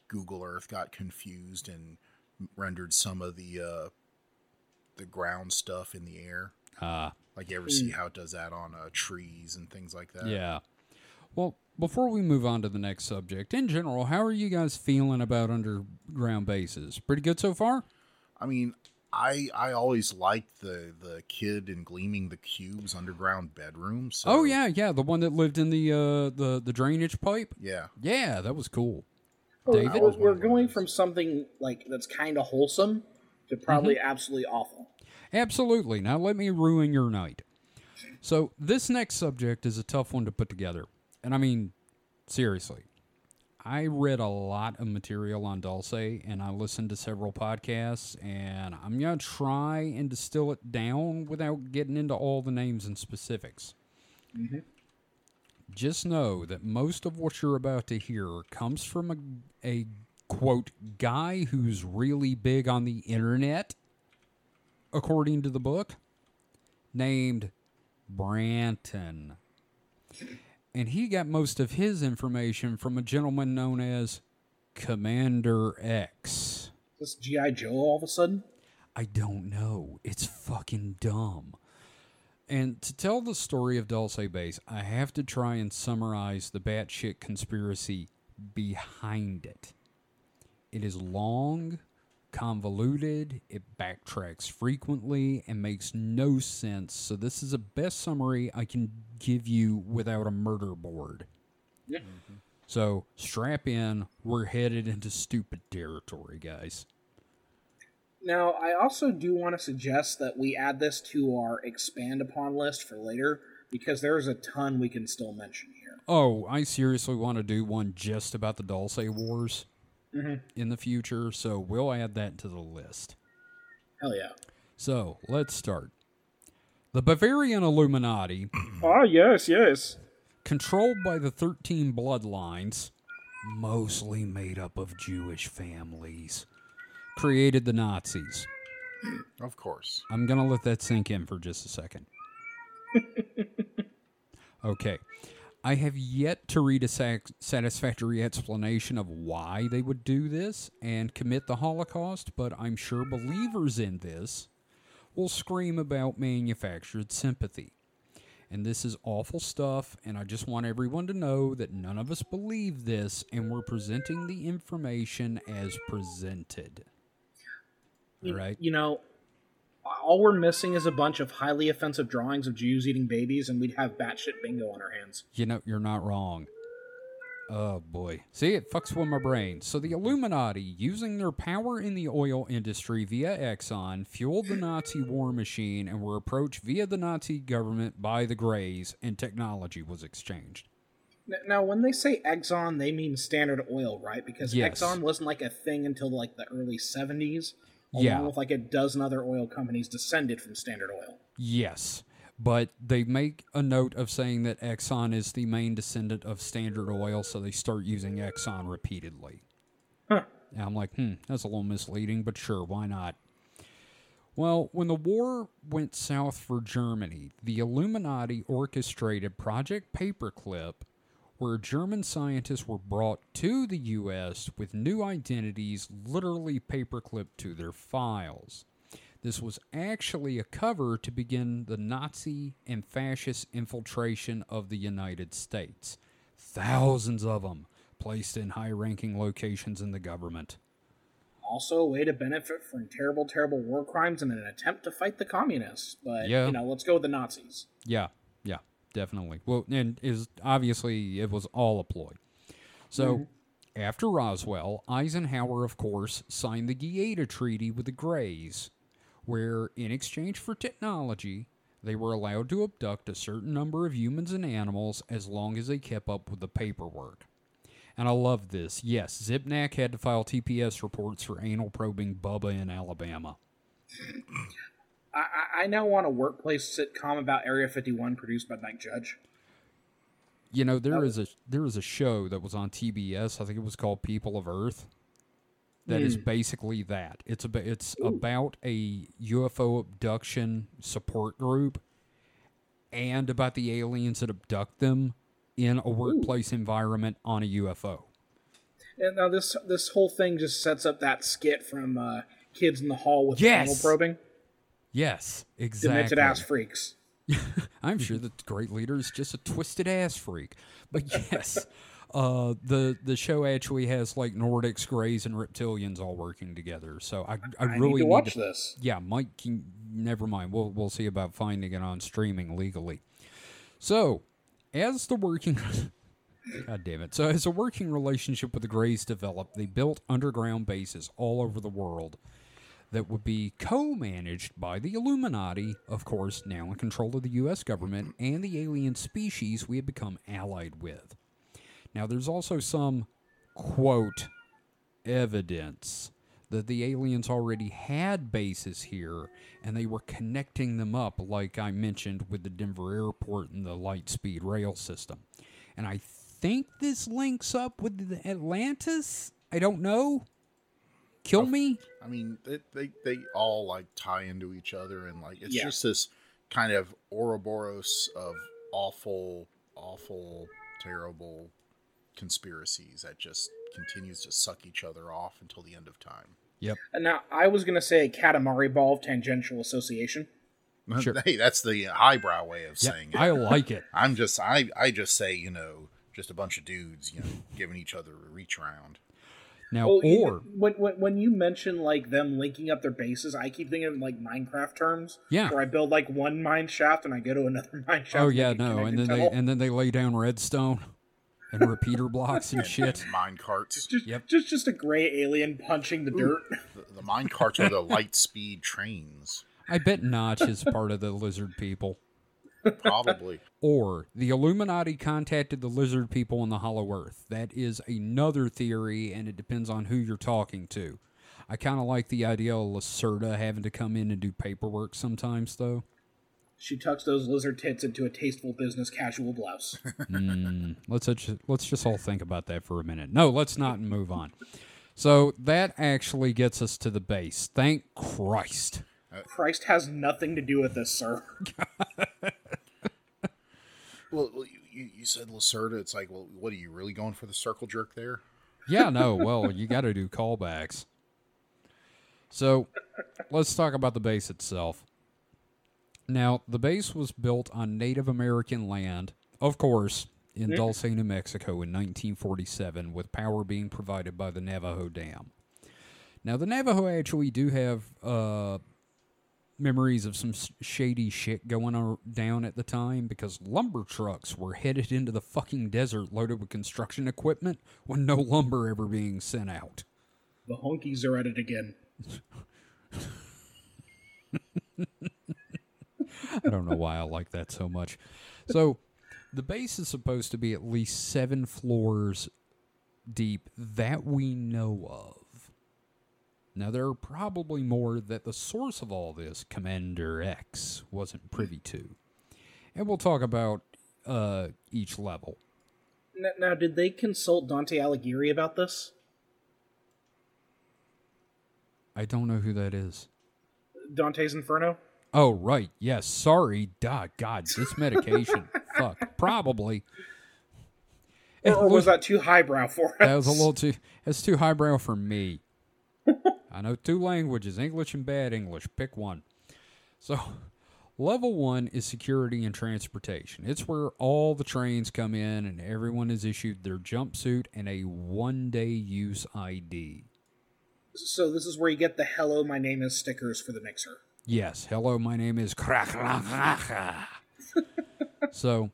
Google Earth got confused and rendered some of the ground stuff in the air. Like, you ever see how it does that on trees and things like that? Yeah. Well, before we move on to the next subject, in general, how are you guys feeling about underground bases? Pretty good so far? I mean, I always liked the kid in Gleaming the Cube's underground bedroom. So. Oh, yeah, the one that lived in the drainage pipe? Yeah. Yeah, that was cool. Well, David? We're going from something like that's kind of wholesome to probably absolutely awful. Absolutely. Now let me ruin your night. So this next subject is a tough one to put together. And I mean, seriously, I read a lot of material on Dulce, and I listened to several podcasts, and I'm going to try and distill it down without getting into all the names and specifics. Mm-hmm. Just know that most of what you're about to hear comes from a quote, guy who's really big on the internet, according to the book, named Branton. And he got most of his information from a gentleman known as Commander X. Is this G.I. Joe all of a sudden? I don't know. It's fucking dumb. And to tell the story of Dulce Base, I have to try and summarize the batshit conspiracy behind it. It is long, convoluted, it backtracks frequently, and makes no sense, so this is the best summary I can give you without a murder board. Yeah. Mm-hmm. So, strap in, we're headed into stupid territory, guys. Now, I also do want to suggest that we add this to our expand upon list for later, because there's a ton we can still mention here. Oh, I seriously want to do one just about the Dulce Wars. Mm-hmm. In the future, so we'll add that to the list. Hell yeah. So, let's start. The Bavarian Illuminati... Ah, yes. ...controlled by the 13 bloodlines, mostly made up of Jewish families, created the Nazis. Of course. I'm going to let that sink in for just a second. Okay. I have yet to read a satisfactory explanation of why they would do this and commit the Holocaust, but I'm sure believers in this will scream about manufactured sympathy. And this is awful stuff, and I just want everyone to know that none of us believe this, and we're presenting the information as presented. All right? You know, all we're missing is a bunch of highly offensive drawings of Jews eating babies, and we'd have batshit bingo on our hands. You know, you're not wrong. Oh, boy. See, it fucks with my brain. So the Illuminati, using their power in the oil industry via Exxon, fueled the Nazi war machine and were approached via the Nazi government by the Greys, and technology was exchanged. Now, when they say Exxon, they mean Standard Oil, right? Because yes. Exxon wasn't like a thing until like the early 70s, along yeah. with like a dozen other oil companies descended from Standard Oil. Yes. But they make a note of saying that Exxon is the main descendant of Standard Oil, so they start using Exxon repeatedly. Huh. And I'm like, that's a little misleading, but sure, why not? Well, when the war went south for Germany, the Illuminati orchestrated Project Paperclip, where German scientists were brought to the U.S. with new identities literally paperclipped to their files. This was actually a cover to begin the Nazi and fascist infiltration of the United States. Thousands of them placed in high-ranking locations in the government. Also a way to benefit from terrible, terrible war crimes in an attempt to fight the communists. But, yeah. You know, let's go with the Nazis. Yeah, definitely. Well, and it was all a ploy. So... Mm-hmm. After Roswell, Eisenhower, of course, signed the Gaeta Treaty with the Greys, where, in exchange for technology, they were allowed to abduct a certain number of humans and animals as long as they kept up with the paperwork. And I love this. Yes, Zipnac had to file TPS reports for anal probing Bubba in Alabama. I now want a workplace sitcom about Area 51 produced by Mike Judge. You know, there is a show that was on TBS, I think it was called People of Earth, that is basically that. It's about a UFO abduction support group and about the aliens that abduct them in a workplace environment on a UFO. And now this whole thing just sets up that skit from Kids in the Hall with Animal Probing. Yes, exactly. Demented ass freaks. I'm sure the great leader is just a twisted ass freak. But yes, the show actually has like Nordics, Greys, and Reptilians all working together. So I really need to watch this. Yeah, Mike, never mind. We'll see about finding it on streaming legally. So, as a working relationship with the Greys developed, they built underground bases all over the world that would be co-managed by the Illuminati, of course, now in control of the U.S. government, and the alien species we had become allied with. Now, there's also some, quote, evidence that the aliens already had bases here, and they were connecting them up, like I mentioned, with the Denver airport and the light-speed rail system. And I think this links up with the Atlantis? I don't know. Kill me? I mean, they all, like, tie into each other, and, like, it's just this kind of Ouroboros of awful, awful, terrible conspiracies that just continues to suck each other off until the end of time. Yep. And now, I was going to say Katamari Ball of Tangential Association. Sure. Hey, that's the highbrow way of saying it. I like it. I just say, you know, just a bunch of dudes, you know, giving each other a reach around. Now, well, when you mention like them linking up their bases, I keep thinking of like Minecraft terms. Yeah, where I build like one mine shaft and I go to another mine shaft. Oh yeah, no, and then they lay down redstone and repeater blocks and shit. And mine carts. Just a gray alien punching the dirt. The mine carts are the light speed trains. I bet Notch is part of the lizard people. Probably. Or the Illuminati contacted the lizard people in the Hollow Earth. That is another theory, and it depends on who you're talking to. I kind of like the idea of Lacerda having to come in and do paperwork sometimes, though. She tucks those lizard tits into a tasteful business casual blouse. Let's just all think about that for a minute. No, let's not, and move on. So that actually gets us to the base. Thank Christ. Christ has nothing to do with this, sir. Well, you said Lacerda. It's like, well, what are you really going for the circle jerk there? Yeah, no. Well, you got to do callbacks. So let's talk about the base itself. Now, the base was built on Native American land, of course, in Dulce, New Mexico in 1947, with power being provided by the Navajo Dam. Now, the Navajo actually do have memories of some shady shit going on down at the time, because lumber trucks were headed into the fucking desert loaded with construction equipment with no lumber ever being sent out. The honkies are at it again. I don't know why I like that so much. So, the base is supposed to be at least 7 floors deep that we know of. Now, there are probably more that the source of all this, Commander X, wasn't privy to. And we'll talk about each level. Now, did they consult Dante Alighieri about this? I don't know who that is. Dante's Inferno? Oh, right. Yes. Sorry. Duh, God, this medication. Fuck. Probably. Or was that too highbrow for us? That was a little too... That's too highbrow for me. I know 2 languages, English and bad English. Pick one. So, level 1 is security and transportation. It's where all the trains come in and everyone is issued their jumpsuit and a 1-day use ID. So this is where you get the Hello, My Name Is stickers for the mixer. Yes. Hello, my name is Krakrakraka. So,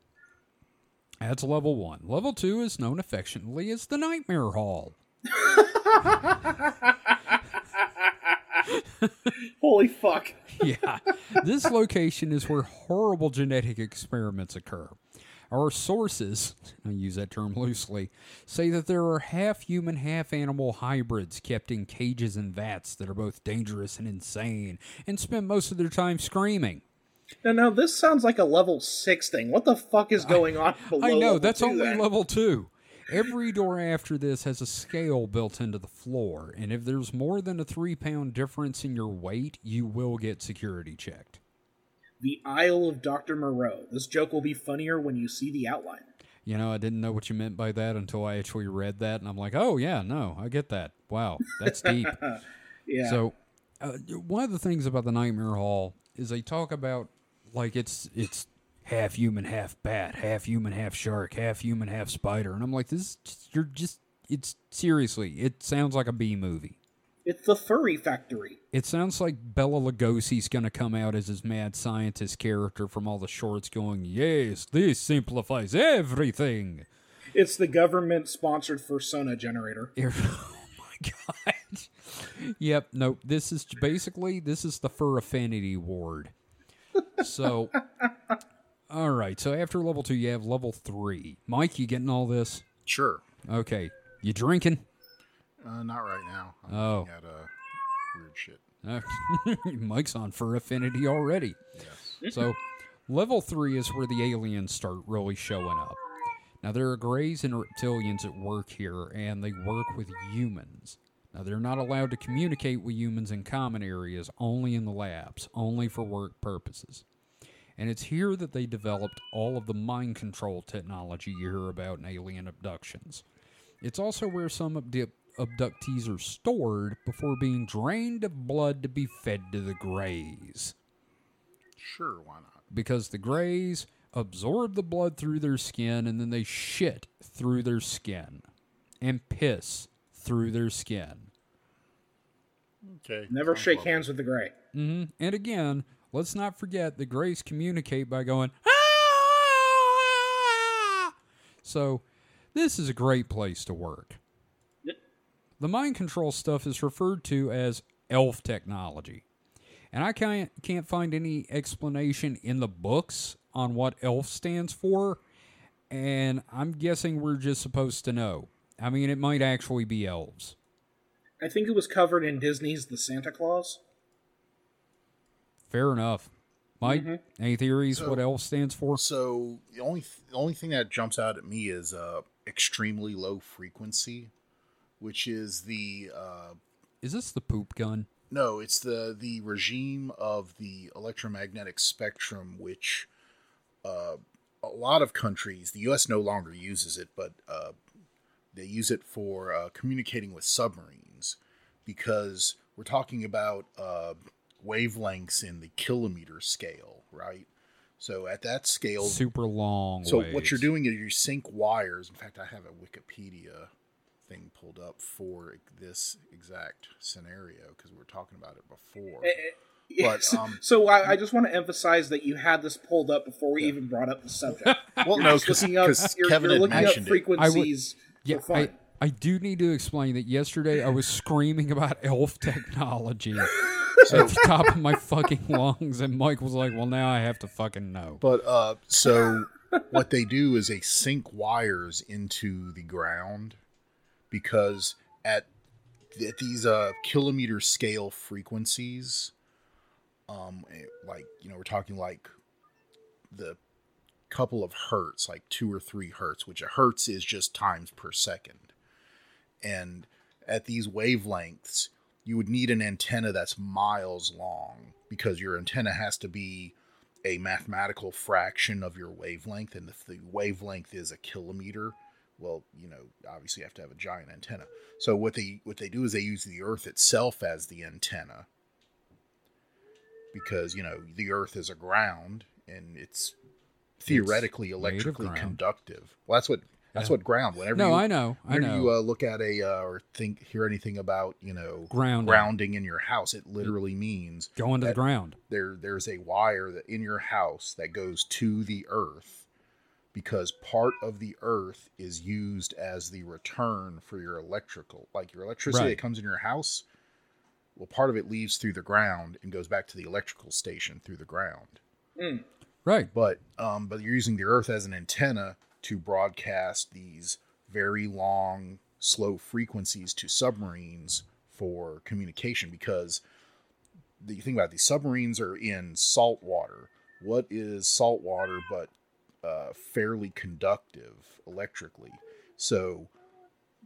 that's level 1. Level 2 is known affectionately as the Nightmare Hall. Holy fuck. Yeah. This location is where horrible genetic experiments occur. Our sources, I use that term loosely, say that there are half-human, half-animal hybrids kept in cages and vats that are both dangerous and insane, and spend most of their time screaming. Now this sounds like a level 6 thing. What the fuck is going on below? I know, that's only level 2. Every door after this has a scale built into the floor, and if there's more than a 3-pound difference in your weight, you will get security checked. The Isle of Dr. Moreau. This joke will be funnier when you see the outline. You know, I didn't know what you meant by that until I actually read that, and I'm like, oh, yeah, no, I get that. Wow, that's deep. Yeah. So, one of the things about the Nightmare Hall is they talk about, like, it's half human, half bat, half human, half shark, half human, half spider, and I'm like, this is just, it's, seriously, it sounds like a B-movie. It's the furry factory. It sounds like Bela Lugosi's going to come out as his mad scientist character from all the shorts going, yes, this simplifies everything. It's the government-sponsored Fursona generator. Oh, my God. Yep, no, this is basically, this is the fur affinity ward. So, all right, so after level 2, you have level 3. Mike, you getting all this? Sure. Okay, you drinking? Not right now. I'm looking at weird shit. Mike's on fur affinity already. Yes. So, level 3 is where the aliens start really showing up. Now, there are Greys and Reptilians at work here, and they work with humans. Now, they're not allowed to communicate with humans in common areas, only in the labs, only for work purposes. And it's here that they developed all of the mind control technology you hear about in alien abductions. It's also where some abductees are stored before being drained of blood to be fed to the Greys. Sure, why not? Because the Greys absorb the blood through their skin, and then they shit through their skin and piss through their skin. Okay. Never shake hands with the Grey. Mm-hmm. And again, let's not forget the Greys communicate by going, ah! So, this is a great place to work. The mind control stuff is referred to as ELF technology. And I can't find any explanation in the books on what ELF stands for. And I'm guessing we're just supposed to know. I mean, it might actually be elves. I think it was covered in Disney's The Santa Claus. Fair enough. Mike, any theories what ELF stands for? So, the only thing that jumps out at me is extremely low frequency. Which is the... is this the poop gun? No, it's the regime of the electromagnetic spectrum, which a lot of countries, the U.S. no longer uses it, but they use it for communicating with submarines, because we're talking about wavelengths in the kilometer scale, right? So at that scale, super long. So waves. What you're doing is you sync wires. In fact, I have a Wikipedia thing pulled up for this exact scenario because we were talking about it before. But, so I just want to emphasize that you had this pulled up before we even brought up the subject. Well, no, because Kevin had mentioned it. Frequencies. I do need to explain that yesterday I was screaming about ELF technology at the top of my fucking lungs, and Mike was like, well, now I have to fucking know. But so what they do is they sink wires into the ground because at these kilometer scale frequencies, like, you know, we're talking like the couple of hertz, like 2 or 3 hertz, which a hertz is just times per second. And at these wavelengths, you would need an antenna that's miles long because your antenna has to be a mathematical fraction of your wavelength. And if the wavelength is a kilometer, well, you know, obviously you have to have a giant antenna. So what they do is they use the Earth itself as the antenna because, you know, the Earth is a ground and it's theoretically electrically conductive. Well, that's what ground. Whenever you look at hear anything about, you know, grounding in your house, it literally means going to the ground. There's a wire that in your house that goes to the earth because part of the earth is used as the return for your electrical, like your electricity that comes in your house. Well, part of it leaves through the ground and goes back to the electrical station through the ground. Mm. Right, but you're using the earth as an antenna to broadcast these very long, slow frequencies to submarines for communication, because you think about it, these submarines are in salt water. What is salt water but fairly conductive electrically? So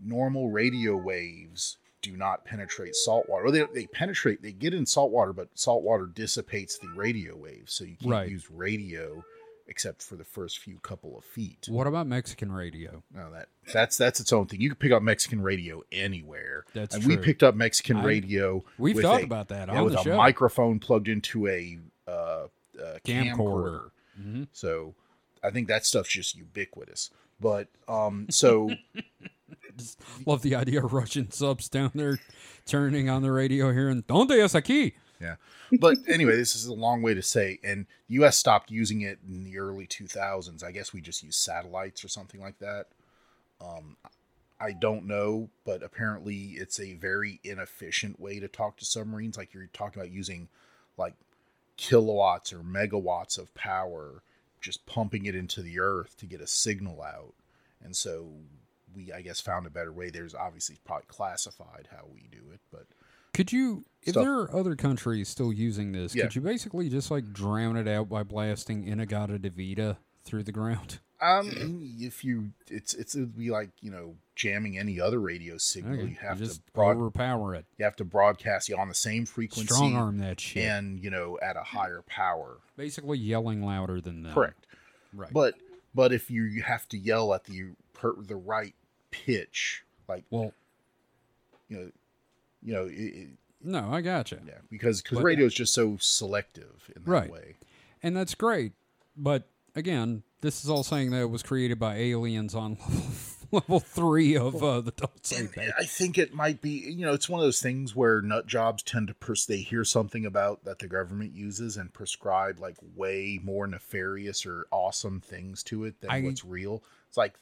normal radio waves do not penetrate salt water. They penetrate, they get in salt water, but salt water dissipates the radio waves, so you can't use radio except for the first few couple of feet. What about Mexican radio? No, that's its own thing. You can pick up Mexican radio anywhere. That's true. And we picked up Mexican radio. We've thought about that on the show. With a microphone plugged into a camcorder. Mm-hmm. So I think that stuff's just ubiquitous. But just love the idea of Russian subs down there turning on the radio here and donde es aquí. Yeah. But anyway, this is a long way to say, and the U.S. stopped using it in the early 2000s. I guess we just use satellites or something like that. I don't know, but apparently it's a very inefficient way to talk to submarines. Like you're talking about using like kilowatts or megawatts of power, just pumping it into the earth to get a signal out. And so we, I guess, found a better way. There's obviously probably classified how we do it, but... Could you, if there are other countries still using this, could you basically just like drown it out by blasting Inagata DeVita through the ground? If you, it would be like, you know, jamming any other radio signal. Okay. You have you to overpower it. You have to broadcast on the same frequency. Strong arm that shit. And, you know, at a higher power. Basically yelling louder than them. Correct. Right. But if you have to yell at the right pitch, like, well, you know, no, I gotcha. Yeah, because radio is just so selective in that way, and that's great. But again, this is all saying that it was created by aliens on level 3 of the Dulce Base. I think it might be. You know, it's one of those things where nut jobs tend to they hear something about that the government uses and prescribe like way more nefarious or awesome things to it than what's real. It's like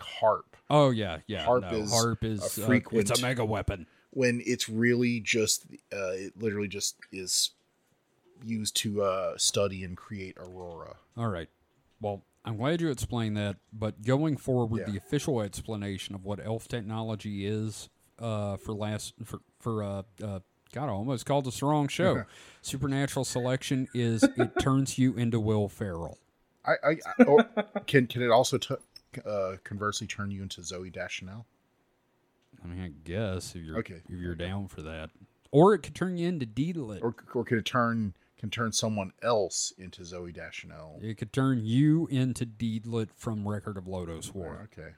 HARP. Oh yeah. HARP is a frequent. It's a mega weapon. When it's really just, it literally just is used to study and create Aurora. All right. Well, I'm glad you explained that, but going forward, the official explanation of what ELF technology is God, I almost called this the wrong show. Yeah. Supernatural Selection is it turns you into Will Ferrell. Can it also conversely turn you into Zooey Deschanel? I mean, I guess if you're down for that, or it could turn you into Deedlet, or could it turn someone else into Zooey Deschanel. It could turn you into Deedlet from Record of Lodos War. Okay,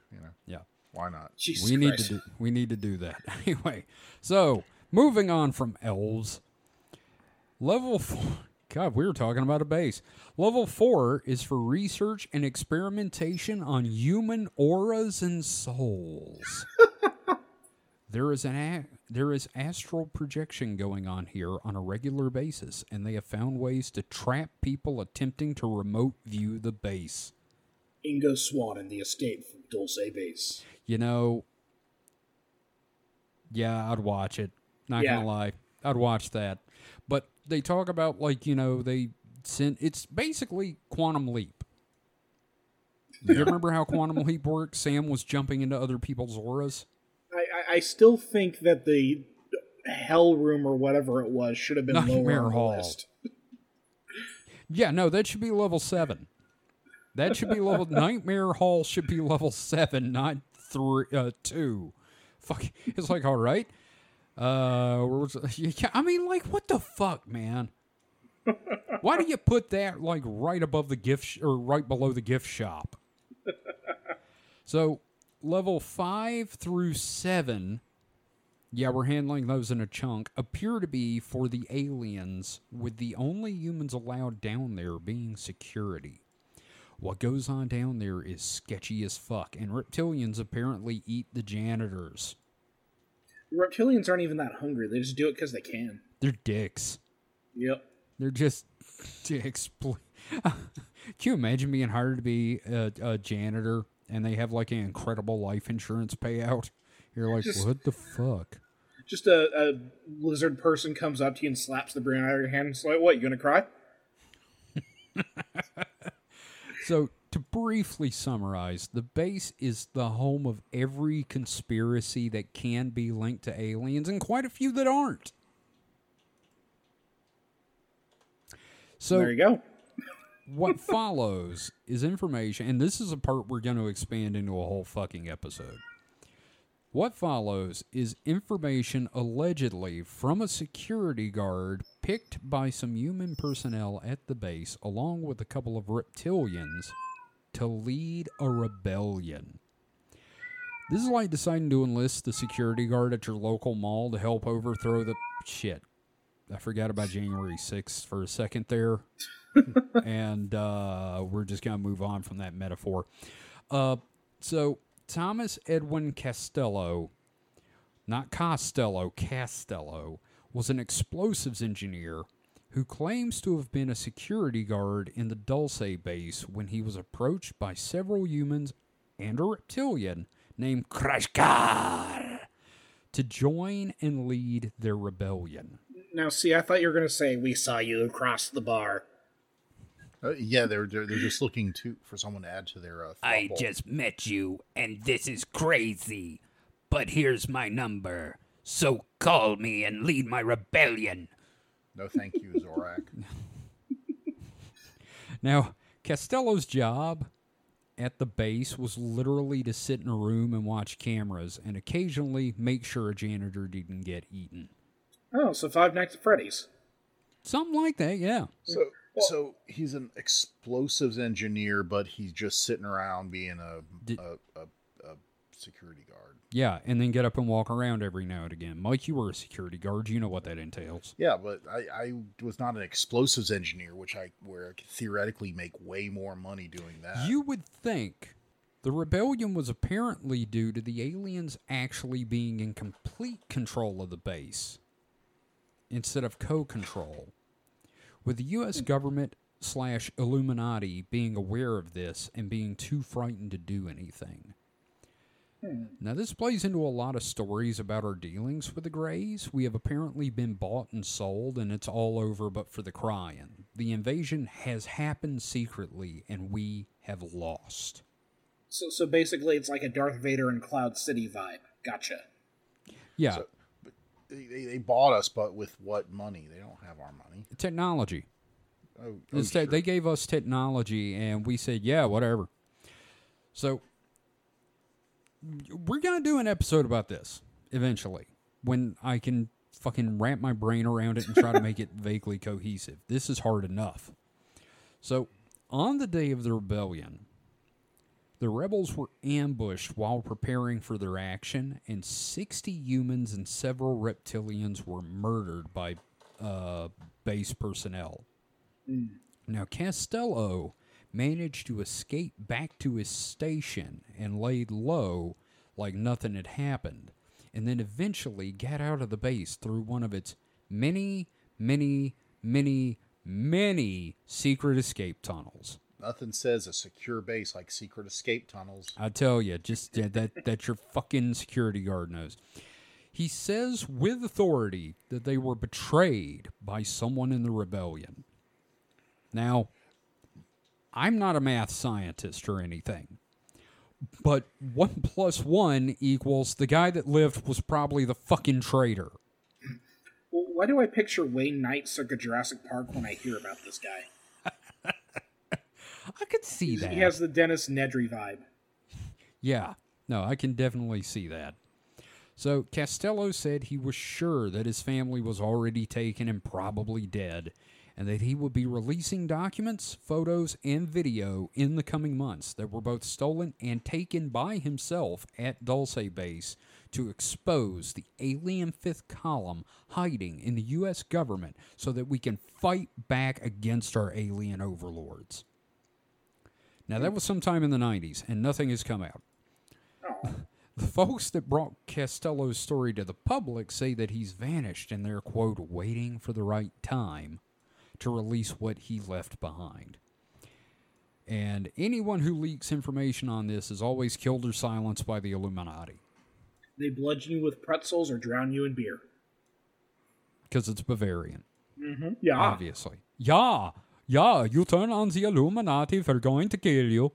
why not? Jesus Christ. We need to do that anyway. So moving on from elves, Level 4... God, we were talking about a base. Level 4 is for research and experimentation on human auras and souls. There is astral projection going on here on a regular basis, and they have found ways to trap people attempting to remote view the base. Ingo Swann and the escape from Dulce Base. You know, yeah, I'd watch it. Not gonna lie. I'd watch that. But they talk about, like, you know, they sent... It's basically Quantum Leap. Do you remember how Quantum Leap worked? Sam was jumping into other people's auras. I still think that the hell room or whatever it was should have been lower on the list. Yeah, no, that should be level 7. That should be level... Nightmare Hall should be level 7, not 2. Fuck, it's like, all right. I mean, like, what the fuck, man? Why do you put that, like, right above the gift or right below the gift shop? So, level 5 through 7, yeah, we're handling those in a chunk, appear to be for the aliens, with the only humans allowed down there being security. What goes on down there is sketchy as fuck, and reptilians apparently eat the janitors. Reptilians aren't even that hungry. They just do it because they can. They're dicks. Yep. They're just dicks. Can you imagine being hired to be a janitor and they have like an incredible life insurance payout? You're like, just, what the fuck? Just a lizard person comes up to you and slaps the broom out of your hand and it's like, what, you gonna cry? So, to briefly summarize, the base is the home of every conspiracy that can be linked to aliens, and quite a few that aren't. So there you go. What follows is information, and this is a part we're going to expand into a whole fucking episode. What follows is information allegedly from a security guard picked by some human personnel at the base, along with a couple of reptilians, to lead a rebellion. This is like deciding to enlist the security guard at your local mall to help overthrow the... Shit. I forgot about January 6th for a second there. And we're just going to move on from that metaphor. So... Thomas Edwin Castello, not Costello, Castello, was an explosives engineer who claims to have been a security guard in the Dulce base when he was approached by several humans and a reptilian named Krashkar to join and lead their rebellion. Now, see, I thought you were going to say, we saw you across the bar. Yeah, they're just looking for someone to add to their... I just met you, and this is crazy, but here's my number, so call me and lead my rebellion. No thank you, Zorak. Now, Castello's job at the base was literally to sit in a room and watch cameras, and occasionally make sure a janitor didn't get eaten. Oh, so Five Nights at Freddy's. Something like that, yeah. So he's an explosives engineer, but he's just sitting around being a security guard. Yeah, and then get up and walk around every now and again. Mike, you were a security guard. You know what that entails. Yeah, but I was not an explosives engineer, where I could theoretically make way more money doing that. You would think. The rebellion was apparently due to the aliens actually being in complete control of the base instead of co-control. With the U.S. government / Illuminati being aware of this and being too frightened to do anything. Now, this plays into a lot of stories about our dealings with the Greys. We have apparently been bought and sold, and it's all over but for the crying. The invasion has happened secretly, and we have lost. So basically, it's like a Darth Vader and Cloud City vibe. Gotcha. Yeah. So They bought us, but with what money? They don't have our money. Technology. Instead, sure. They gave us technology, and we said, yeah, whatever. So, we're going to do an episode about this, eventually, when I can fucking wrap my brain around it and try to make it vaguely cohesive. This is hard enough. So, on the day of the rebellion... The rebels were ambushed while preparing for their action, and 60 humans and several reptilians were murdered by base personnel. Now, Castello managed to escape back to his station and laid low like nothing had happened, and then eventually got out of the base through one of its many secret escape tunnels. Nothing says a secure base like secret escape tunnels. I tell you, just that your fucking security guard knows. He says with authority that they were betrayed by someone in the rebellion. Now, I'm not a math scientist or anything, but 1 + 1 equals the guy that lived was probably the fucking traitor. Well, why do I picture Wayne Knight circa Jurassic Park when I hear about this guy? I could see that. He has the Dennis Nedry vibe. Yeah, no, I can definitely see that. So Castello said he was sure that his family was already taken and probably dead, and that he would be releasing documents, photos, and video in the coming months that were both stolen and taken by himself at Dulce Base to expose the alien fifth column hiding in the U.S. government so that we can fight back against our alien overlords. Now, that was sometime in the 90s, and nothing has come out. The folks that brought Castello's story to the public say that he's vanished and they're, quote, waiting for the right time to release what he left behind. And anyone who leaks information on this is always killed or silenced by the Illuminati. They bludgeon you with pretzels or drown you in beer. Because it's Bavarian. Mm-hmm. Yeah. Obviously. Yeah. Yeah, you turn on the Illuminati, they're going to kill you.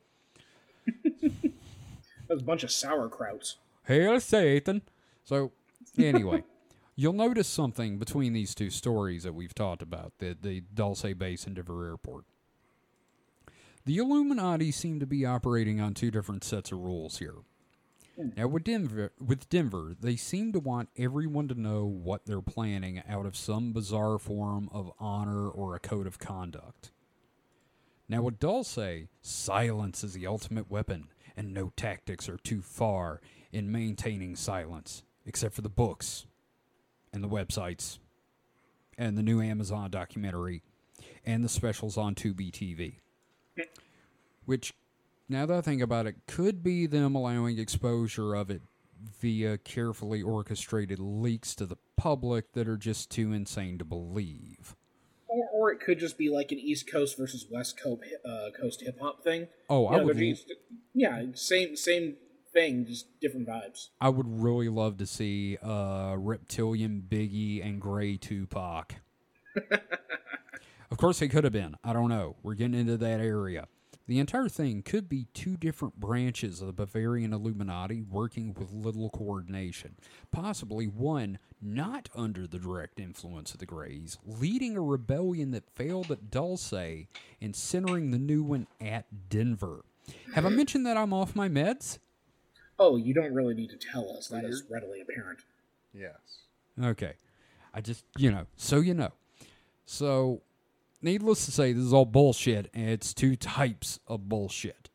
That's a bunch of sauerkrauts. Hail Satan. So, anyway. You'll notice something between these two stories that we've talked about, the Dulce Base and Denver Airport. The Illuminati seem to be operating on two different sets of rules here. Now, with Denver, they seem to want everyone to know what they're planning out of some bizarre form of honor or a code of conduct. Now, with Dulce, silence is the ultimate weapon, and no tactics are too far in maintaining silence, except for the books. And the websites, and the new Amazon documentary, and the specials on 2B TV. Which, now that I think about it, could be them allowing exposure of it via carefully orchestrated leaks to the public that are just too insane to believe. Or it could just be like an East Coast versus West Coast hip-hop thing. Oh, you know, I would... same thing, just different vibes. I would really love to see Reptilian Biggie and Grey Tupac. Of course, they could have been. I don't know. We're getting into that area. The entire thing could be two different branches of the Bavarian Illuminati working with little coordination. Possibly one not under the direct influence of the Greys, leading a rebellion that failed at Dulce and centering the new one at Denver. Have I mentioned that I'm off my meds? Oh, you don't really need to tell us. That is readily apparent. Yes. Okay. I just, you know. So, needless to say, this is all bullshit, and it's two types of bullshit.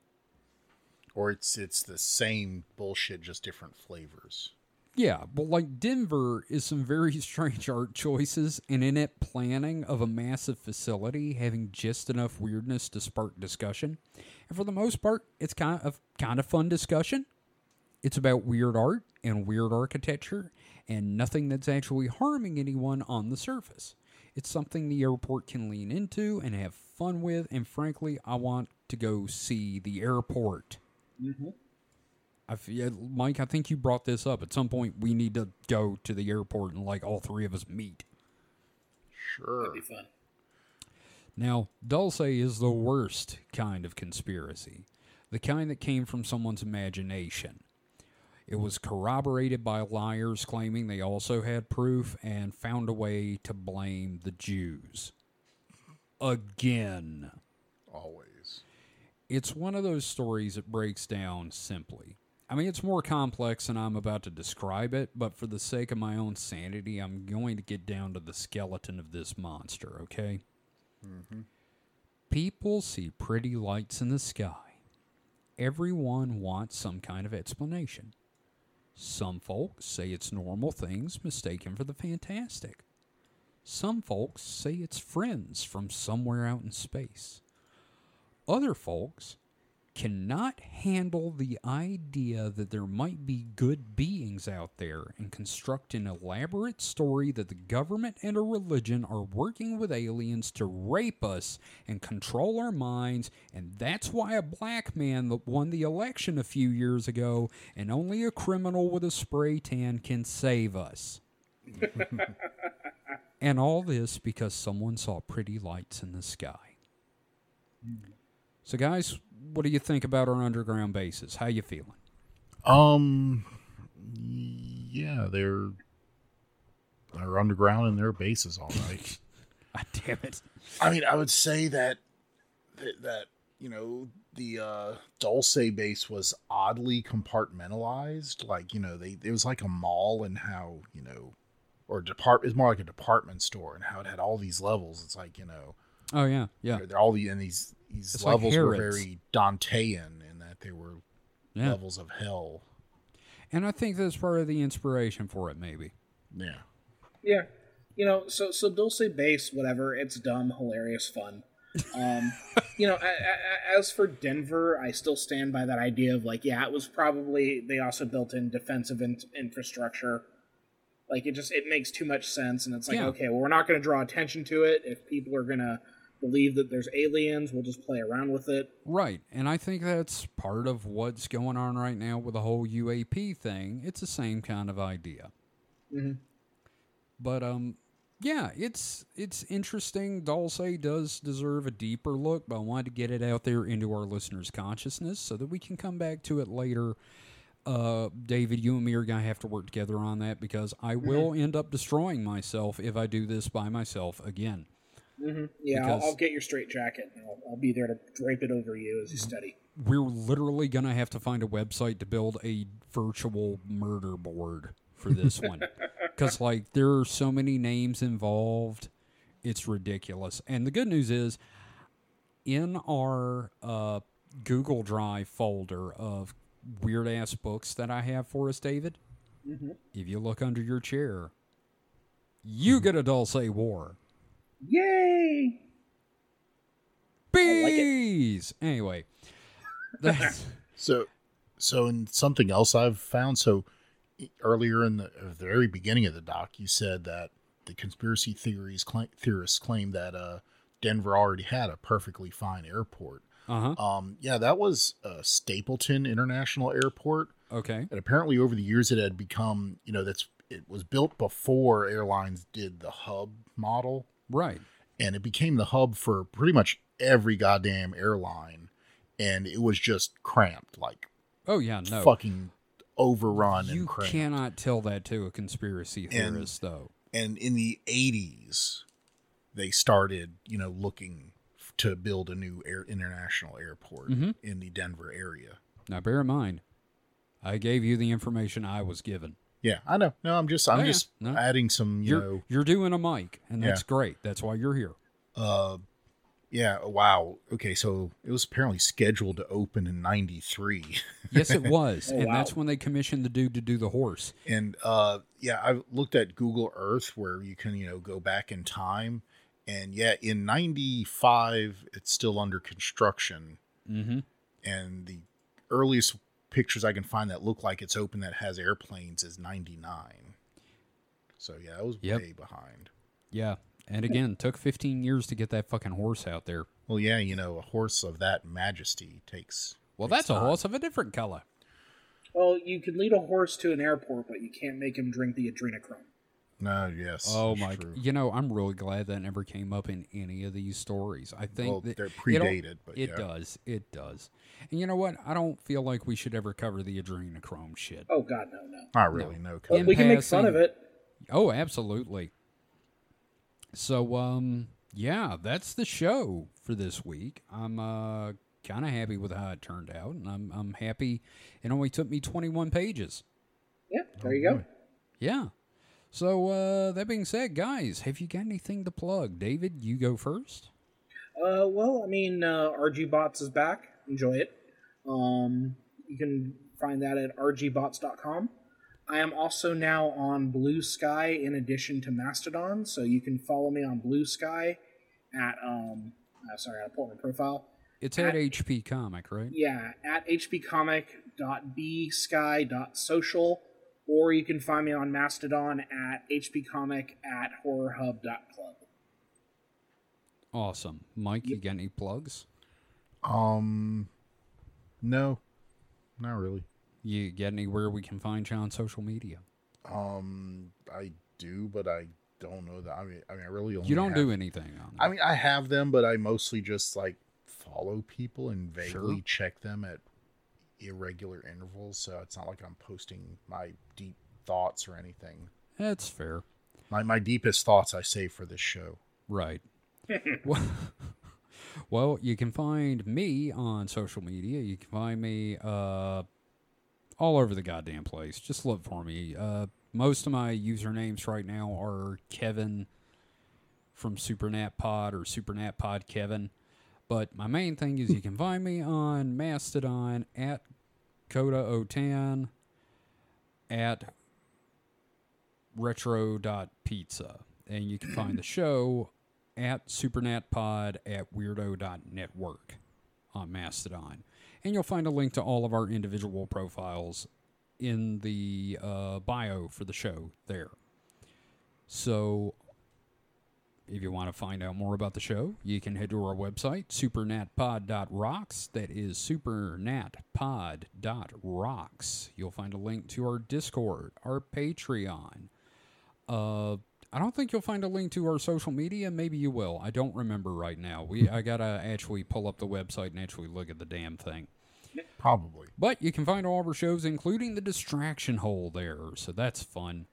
Or it's the same bullshit, just different flavors. Yeah, but like Denver is some very strange art choices and inept planning of a massive facility having just enough weirdness to spark discussion. And for the most part, it's kind of fun discussion. It's about weird art and weird architecture and nothing that's actually harming anyone on the surface. It's something the airport can lean into and have fun with, and frankly, I want to go see the airport. Mm-hmm. Mike, I think you brought this up. At some point, we need to go to the airport and, like, all three of us meet. Sure. That'd be fun. Now, Dulce is the worst kind of conspiracy. The kind that came from someone's imagination. It was corroborated by liars claiming they also had proof and found a way to blame the Jews. Again. Always. It's one of those stories that breaks down simply. I mean, it's more complex than I'm about to describe it, but for the sake of my own sanity, I'm going to get down to the skeleton of this monster, okay? Mm-hmm. People see pretty lights in the sky. Everyone wants some kind of explanation. Some folks say it's normal things mistaken for the fantastic. Some folks say it's friends from somewhere out in space. Other folks cannot handle the idea that there might be good beings out there and construct an elaborate story that the government and a religion are working with aliens to rape us and control our minds, and that's why a black man won the election a few years ago, and only a criminal with a spray tan can save us. And all this because someone saw pretty lights in the sky. So guys, what do you think about our underground bases? How you feeling? Yeah, they're underground and their bases, all right. God damn it! I mean, I would say that you know the Dulce base was oddly compartmentalized. Like, you know, it was like a mall, and how, you know, or it's more like a department store, and how it had all these levels. It's like, you know. Oh yeah, yeah. They're all these. These it's levels like were very Dantean in that they were levels of hell. And I think that's part of the inspiration for it, maybe. Yeah. Yeah. You know, so Dulce Base, whatever, it's dumb, hilarious, fun. You know, I, as for Denver, I still stand by that idea of, like, yeah, it was probably, they also built in defensive infrastructure. Like, it makes too much sense, and it's like, okay, well, we're not going to draw attention to it if people are going to believe that there's aliens, we'll just play around with it. Right, and I think that's part of what's going on right now with the whole UAP thing. It's the same kind of idea. Mm-hmm. But, yeah, it's interesting. Dulce does deserve a deeper look, but I wanted to get it out there into our listeners' consciousness so that we can come back to it later. David, you and me are going to have to work together on that, because I will end up destroying myself if I do this by myself again. Mm-hmm. Yeah, because I'll get your straight jacket, and I'll be there to drape it over you as you study. We're literally going to have to find a website to build a virtual murder board for this one. Because, like, there are so many names involved, it's ridiculous. And the good news is, in our Google Drive folder of weird-ass books that I have for us, David, if you look under your chair, you get a Dulce War. Yay! Bees! Like, anyway. That's... So in something else I've found, so earlier in the very beginning of the doc, you said that the conspiracy theorists claim that Denver already had a perfectly fine airport. Yeah, that was Stapleton International Airport. Okay. And apparently over the years it had become, you know, it was built before airlines did the hub model. Right. And it became the hub for pretty much every goddamn airline. And it was just cramped. Like, oh, yeah, no. Fucking overrun and cramped. You cannot tell that to a conspiracy theorist, though. And in the 80s, they started, you know, looking to build a new international airport in the Denver area. Now, bear in mind, I gave you the information I was given. Yeah, I know. No, I'm just adding some, you know. You're doing a mic, and that's great. That's why you're here. Yeah, wow. Okay, so it was apparently scheduled to open in 93. Yes, it was. Oh, and that's when they commissioned the dude to do the horse. And, yeah, I looked at Google Earth where you can, you know, go back in time. And, yeah, in 95, it's still under construction. Mm-hmm. And the earliest pictures I can find that look like it's open that has airplanes is 99. So yeah, that was way behind. Yeah. And again, took 15 years to get that fucking horse out there. Well, yeah, you know, a horse of that majesty takes... Well, that's time. A horse of a different color. Well, you can lead a horse to an airport, but you can't make him drink the adrenochrome. No, yes. Oh, my... You know, I'm really glad that never came up in any of these stories. I think they're predated, but yeah. It does. It does. And you know what? I don't feel like we should ever cover the adrenochrome shit. Oh, God, no. Not really, no. Well, we can make fun of it. Oh, absolutely. So, yeah, that's the show for this week. I'm kind of happy with how it turned out, and I'm happy it only took me 21 pages. Yeah, there you go. Yeah. So, that being said, guys, have you got anything to plug? David, you go first. Well, I mean, R.G.Bots is back. Enjoy it. You can find that at rgbots.com. I am also now on Blue Sky in addition to Mastodon, so you can follow me on Blue Sky at, sorry, I'll pull my profile. It's at HP Comic, right? Yeah, at hpcomic.bsky.social, or you can find me on Mastodon at hpcomic@horrorhub.club. Awesome. Mike, you got any plugs? No, not really. You get anywhere we can find you on social media? I do, but I don't know that. I mean, I really only. You don't do anything on that. I mean, I have them, but I mostly just like follow people and vaguely check them at irregular intervals. So it's not like I'm posting my deep thoughts or anything. That's fair. My deepest thoughts I save for this show. Right. Well, you can find me on social media. You can find me all over the goddamn place. Just look for me. Most of my usernames right now are Kevin from SupernatPod or SupernatPodKevin. But my main thing is you can find me on Mastodon at CodaOtan at retro.pizza. And you can find the show at SupernatPod at weirdo.network on Mastodon. And you'll find a link to all of our individual profiles in the bio for the show there. So if you want to find out more about the show, you can head to our website, supernatpod.rocks. That is supernatpod.rocks. You'll find a link to our Discord, our Patreon. I don't think you'll find a link to our social media. Maybe you will. I don't remember right now. I got to actually pull up the website and actually look at the damn thing. Probably. But you can find all of our shows, including the Distraction Hole there, so that's fun.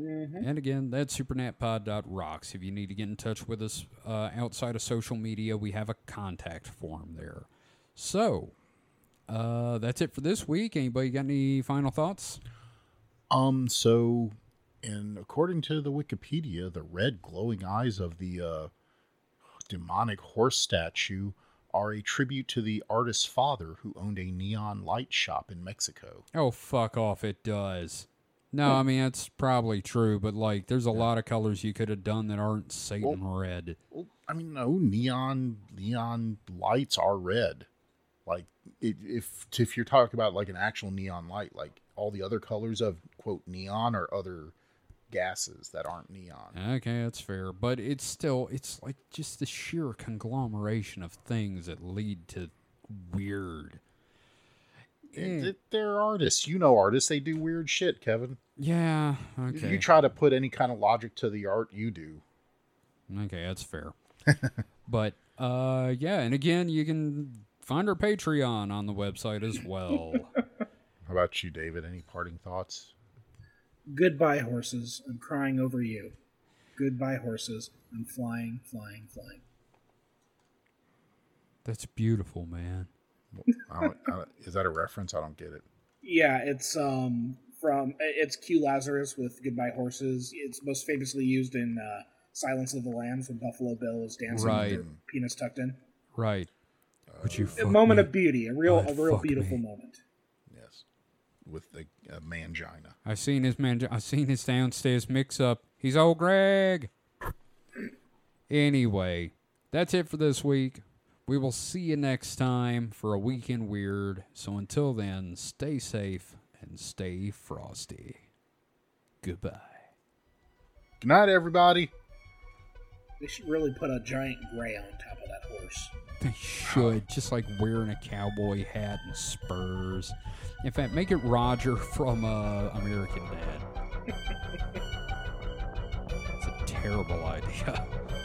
Mm-hmm. And again, that's supernatpod.rocks. If you need to get in touch with us outside of social media, we have a contact form there. So, that's it for this week. Anybody got any final thoughts? And according to the Wikipedia, the red glowing eyes of the demonic horse statue are a tribute to the artist's father who owned a neon light shop in Mexico. Oh, fuck off. It does. No, I mean, that's probably true, but like, there's a lot of colors you could have done that aren't Satan red. Well, I mean, no, neon lights are red. Like, if you're talking about like an actual neon light, like all the other colors of, quote, neon or other gases that aren't neon. Okay, that's fair. But it's still, it's like just the sheer conglomeration of things that lead to weird. They're artists. You know artists. They do weird shit, Kevin. Yeah, okay. You try to put any kind of logic to the art you do. Okay, that's fair. But, yeah, and again, you can find our Patreon on the website as well. How about you, David? Any parting thoughts? Goodbye, horses. I'm crying over you. Goodbye, horses. I'm flying, flying, flying. That's beautiful, man. I don't, is that a reference? I don't get it. Yeah, it's from Q Lazarus with Goodbye, Horses. It's most famously used in Silence of the Lambs when Buffalo Bill is dancing with her penis tucked in. Right. A moment of beauty. A real beautiful moment. With the mangina. I've seen his downstairs mix-up. He's old Greg. Anyway, that's it for this week. We will see you next time for A Week in Weird. So until then, stay safe and stay frosty. Goodbye. Good night, everybody. They should really put a giant gray on top of that horse. They should. Just like wearing a cowboy hat and spurs. In fact, make it Roger from American Dad. It's a terrible idea.